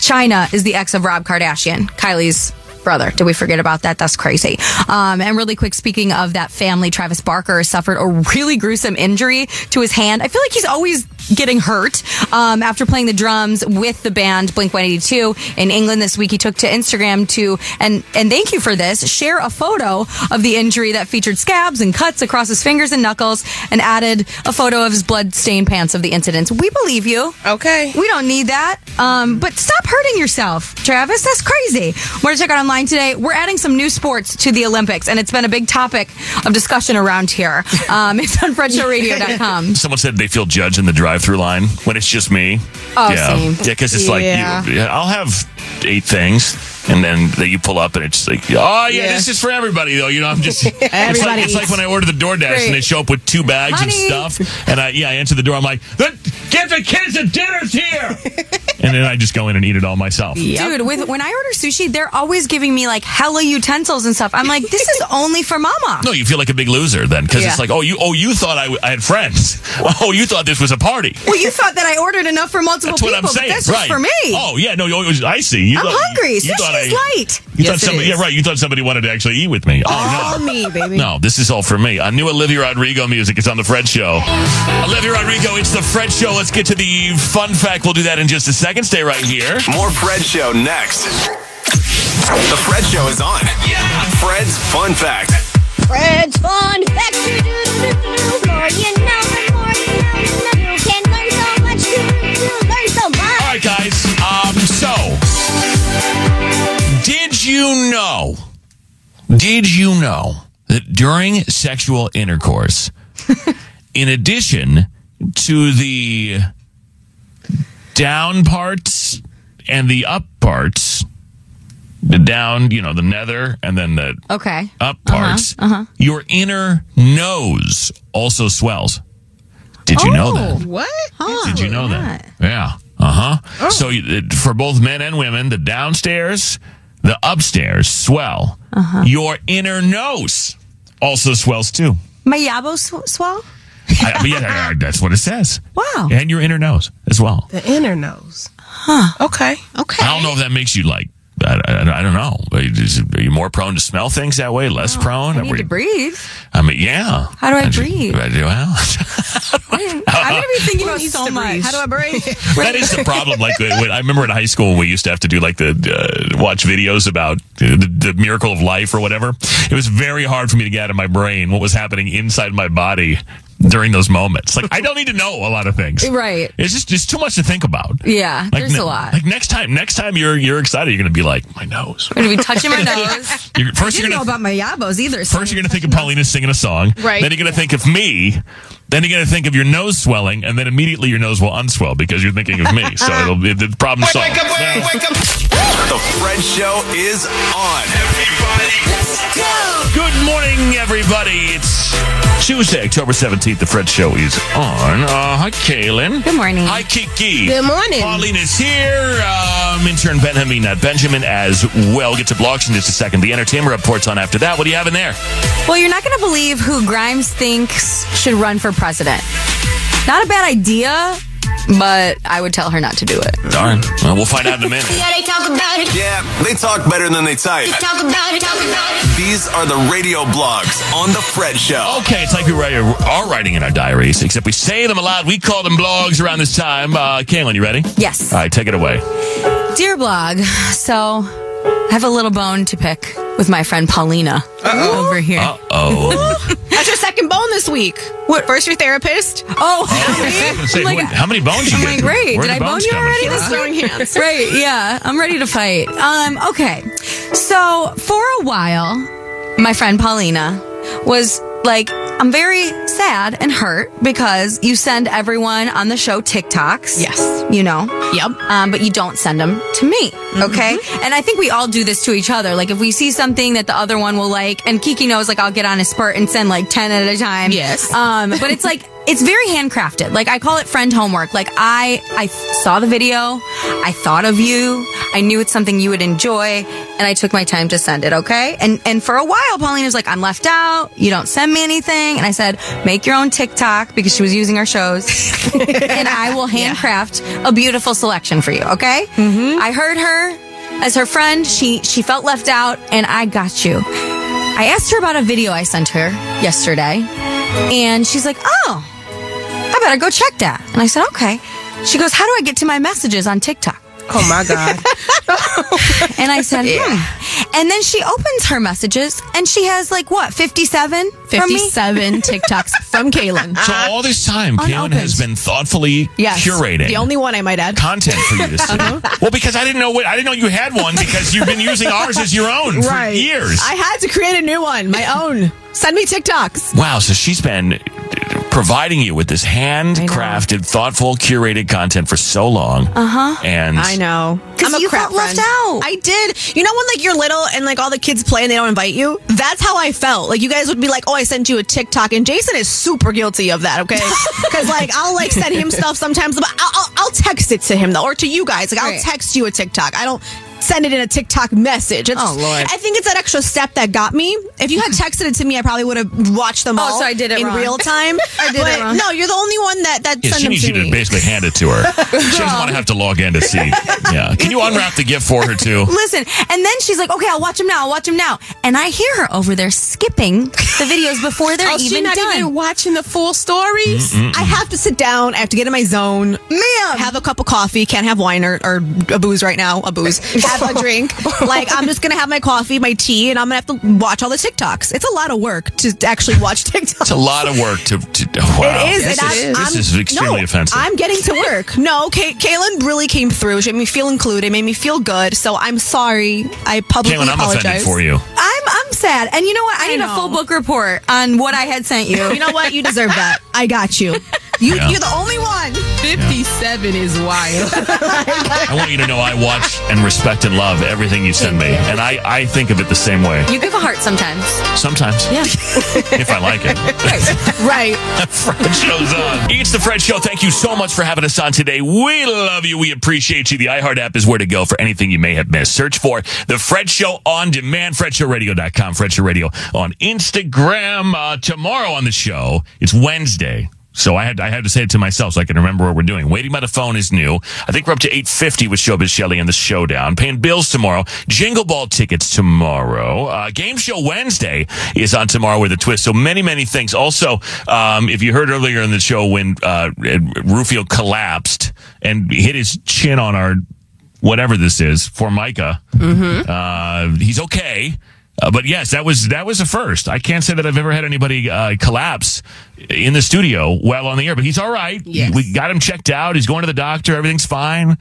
Chyna is the ex of Rob Kardashian, Kylie's brother. Did we forget about that? That's crazy. And really quick, speaking of that family, Travis Barker suffered a really gruesome injury to his hand. I feel like he's always getting hurt after playing the drums with the band Blink-182 in England this week. He took to Instagram to, and thank you for this, share a photo of the injury that featured scabs and cuts across his fingers and knuckles, and added a photo of his blood-stained pants of the incidents. We believe you. Okay. We don't need that. But stop hurting yourself, Travis. That's crazy. More to check out online today. We're adding some new sports to the Olympics, and it's been a big topic of discussion around here. It's on FredShowRadio.com. Someone said they feel judged in the drive-through line when it's just me. Oh, yeah. Same. Yeah, because it's like, you, I'll have 8 things, and then you pull up, and it's like, oh, yeah, this is for everybody, though. You know, I'm just... everybody it's like when I order the DoorDash, and they show up with 2 bags of stuff, and I answer the door, I'm like, get the kids at dinner's here! And then I just go in and eat it all myself. Yep. Dude, when I order sushi, they're always giving me like hella utensils and stuff. I'm like, this is only for mama. No, you feel like a big loser then, because it's like, oh, you thought I had friends. Oh, you thought this was a party. Well, you thought that I ordered enough for multiple people. That's what I'm saying. That's right. For me. Oh yeah, no, I see. You I'm thought, hungry. You thought sushi's light. You thought somebody, yeah, right. You thought somebody wanted to actually eat with me. Oh no, me, baby. No, this is all for me. A new Olivia Rodrigo music. It's on the Fred Show. Olivia Rodrigo. It's the Fred Show. Let's get to the fun fact. We'll do that in just a second. I can stay right here. More Fred Show next. The Fred Show is on. Yeah. Fred's Fun Fact. Fred's Fun Fact. More you know, the more you know, you can learn so much. You learn so much. All right, guys. So, did you know that during sexual intercourse, in addition to the down parts and the up parts, the down, you know, the nether, and then the up parts, your inner nose also swells. Did you know that? What? Huh. Did you know that? Yeah. Oh. So for both men and women, the downstairs, the upstairs swell. Your inner nose also swells too. My yabo swell? That's what it says. Wow. And your inner nose as well. The inner nose. Huh. Okay. I don't know if that makes you like, I don't know. Are you more prone to smell things that way? Less prone? I need to breathe. I mean, yeah. How do I breathe? Well, I'm going to be thinking about so much. How do I breathe? That is the problem. Like, I remember in high school we used to have to do like the watch videos about the miracle of life or whatever. It was very hard for me to get out of my brain what was happening inside my body during those moments. Like, I don't need to know a lot of things. Right. It's just too much to think about. Yeah, like, there's a lot. Like, next time you're excited, you're going to be like, my nose. I'm going to be touching my nose. I didn't know about my yabos either. First, you're going to think of Paulina singing a song. Right. Then you're going to think of me. Then you're going to think of your nose swelling, and then immediately your nose will unswell because you're thinking of me. So it'll be the problem solved. Wake up. The Fred Show is on. Everybody, let's go. Good morning, everybody. It's Tuesday, October 17th. The Fred Show is on. Hi, Kaylin. Good morning. Hi, Kiki. Good morning. Pauline is here. Intern Benjamin as well. Get to blogs in just a second. The entertainment report's on after that. What do you have in there? Well, you're not going to believe who Grimes thinks should run for president. Not a bad idea, But I would tell her not to do it. Darn. Well, we'll find out in a minute. Yeah, they talk about it. Yeah, they talk better than they type. They talk about it, talk about it. These are the radio blogs on The Fred Show. Okay, it's like we are writing in our diaries, except we say them aloud. We call them blogs around this time. Kaylin, you ready? Yes. All right, take it away. Dear blog, so I have a little bone to pick with my friend Paulina over here. Uh-oh. That's your second bone this week. What? First your therapist? Oh. Say, like, how many bones you get? I'm like, great. Where did I bone you already? This throwing hands. Right, yeah. I'm ready to fight. Okay. So, for a while, my friend Paulina was like, I'm very sad and hurt because you send everyone on the show TikToks. Yes. You know? Yep. But you don't send them to me. Okay? Mm-hmm. And I think we all do this to each other. Like, if we see something that the other one will like, and Kiki knows, like, I'll get on a spurt and send, like, 10 at a time. Yes. But it's like, it's very handcrafted. Like, I call it friend homework. Like, I saw the video. I thought of you. I knew it's something you would enjoy. And I took my time to send it, okay? And for a while, Paulina was like, I'm left out. You don't send me anything. And I said, make your own TikTok, because she was using our shows. And I will handcraft a beautiful selection for you, okay? Mm-hmm. I heard her as her friend. She felt left out. And I got you. I asked her about a video I sent her yesterday. And she's like, oh, I better go check that. And I said, okay. She goes, how do I get to my messages on TikTok? Oh, my God. And I said, yeah. And then she opens her messages, and she has, like, what, 57? 57 TikToks from Kaylin. So all this time, Kaylin has been thoughtfully curating. The only one, I might add. Content for you to see. Well, because I didn't know you had one, because you've been using ours as your own for years. I had to create a new one, my own. Send me TikToks. Wow, so she's been providing you with this handcrafted, thoughtful, curated content for so long. And I know. Because you felt left out. I did. You know when, like, you're little and, like, all the kids play and they don't invite you? That's how I felt. Like, you guys would be like, oh, I sent you a TikTok. And Jason is super guilty of that, okay? Because, like, I'll, like, send him stuff sometimes. But I'll text it to him, though, or to you guys. Like, I'll text you a TikTok. I don't send it in a TikTok message. Oh, Lord. I think it's that extra step that got me. If you had texted it to me, I probably would have watched them all so I did it in wrong. Real time. I did it wrong. No, you're the only one that sent them to me. She needs you to basically hand it to her. She doesn't want to have to log in to see. Yeah. Can you unwrap the gift for her, too? Listen, and then she's like, okay, I'll watch them now. And I hear her over there skipping the videos before they're even done. Oh, she's not even watching the full stories? Mm-mm-mm. I have to sit down. I have to get in my zone. Ma'am. Have a cup of coffee. Can't have wine or a booze right now. A booze. Have a drink. Like, I'm just going to have my coffee, my tea, and I'm going to have to watch all the TikToks. It's a lot of work to actually watch TikToks. It's a lot of work to wow. It is. Yes, it is. This is extremely offensive. I'm getting to work. No, Kaylin really came through. She made me feel included. It made me feel good. So I'm sorry. I publicly apologize. Kaylin, I'm offended for you. I'm sad. And you know what? I need a full book report on what I had sent you. You know what? You deserve that. I got you. You're the only one. 57 is wild. I want you to know I watch and respect and love everything you send me. And I think of it the same way. You give a heart sometimes. Sometimes. Yeah. If I like it. Right. Fred Show's on. It's The Fred Show. Thank you so much for having us on today. We love you. We appreciate you. The iHeart app is where to go for anything you may have missed. Search for The Fred Show on demand. FredShowRadio.com. Fred Show Radio on Instagram. Tomorrow on the show, it's Wednesday. So I had to say it to myself so I can remember what we're doing. Waiting by the phone is new. I think we're up to 850 with Showbiz Shelley and the Showdown. Paying bills tomorrow. Jingle Ball tickets tomorrow. Game Show Wednesday is on tomorrow with a twist. So many, many things. Also, if you heard earlier in the show when Rufio collapsed and hit his chin on our whatever this is, Formica, he's okay. But yes, that was a first. I can't say that I've ever had anybody collapse in the studio while on the air, but he's all right. Yes. We got him checked out. He's going to the doctor. Everything's fine.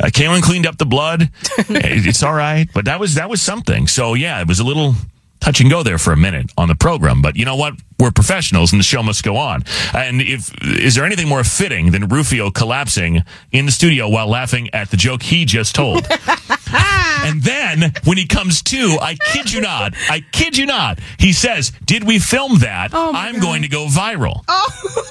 Kaylin cleaned up the blood. It's all right. But that was something. So yeah, it was a little touch and go there for a minute on the program. But you know what? We're professionals, and the show must go on. And is there anything more fitting than Rufio collapsing in the studio while laughing at the joke he just told? And then when he comes to, I kid you not, he says, "Did we film that? Oh my God. Going to go viral." Oh.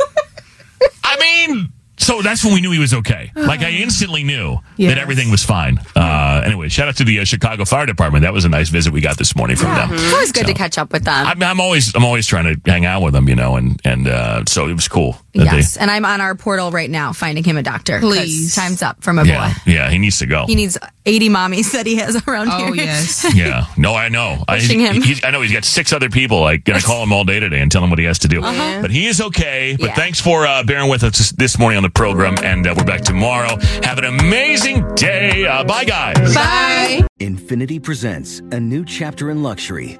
I mean, so that's when we knew he was okay. Like, I instantly knew that everything was fine. Anyway, shout out to the Chicago Fire Department. That was a nice visit we got this morning from them. It's always good to catch up with them. I'm always trying to hang out with them, you know, and so it was cool. Yes, and I'm on our portal right now finding him a doctor. Please. Time's up for my boy. Yeah, he needs to go. He needs 80 mommies that he has around here. Oh, yes. Yeah. No, I know. I know he's got 6 other people. I'm going to call him all day today and tell him what he has to do. Uh-huh. But he is okay. But thanks for bearing with us this morning on the program. And we're back tomorrow. Have an amazing day. Bye, guys. Bye. Infiniti presents a new chapter in luxury.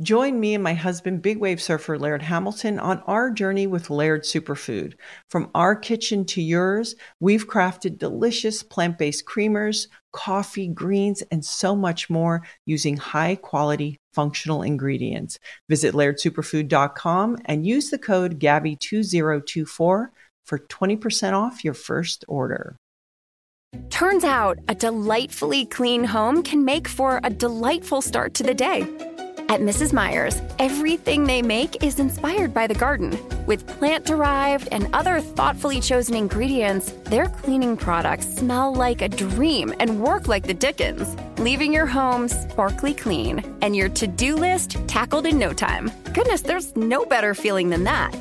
Join me and my husband, big wave surfer Laird Hamilton, on our journey with Laird Superfood. From our kitchen to yours, we've crafted delicious plant-based creamers, coffee, greens, and so much more using high-quality functional ingredients. Visit lairdsuperfood.com and use the code GABBY2024 for 20% off your first order. Turns out a delightfully clean home can make for a delightful start to the day. At Mrs. Meyers, everything they make is inspired by the garden. With plant-derived and other thoughtfully chosen ingredients, their cleaning products smell like a dream and work like the Dickens, leaving your home sparkly clean and your to-do list tackled in no time. Goodness, there's no better feeling than that.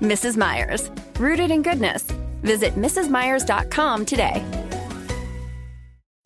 Mrs. Meyers, rooted in goodness. Visit mrsmeyers.com today.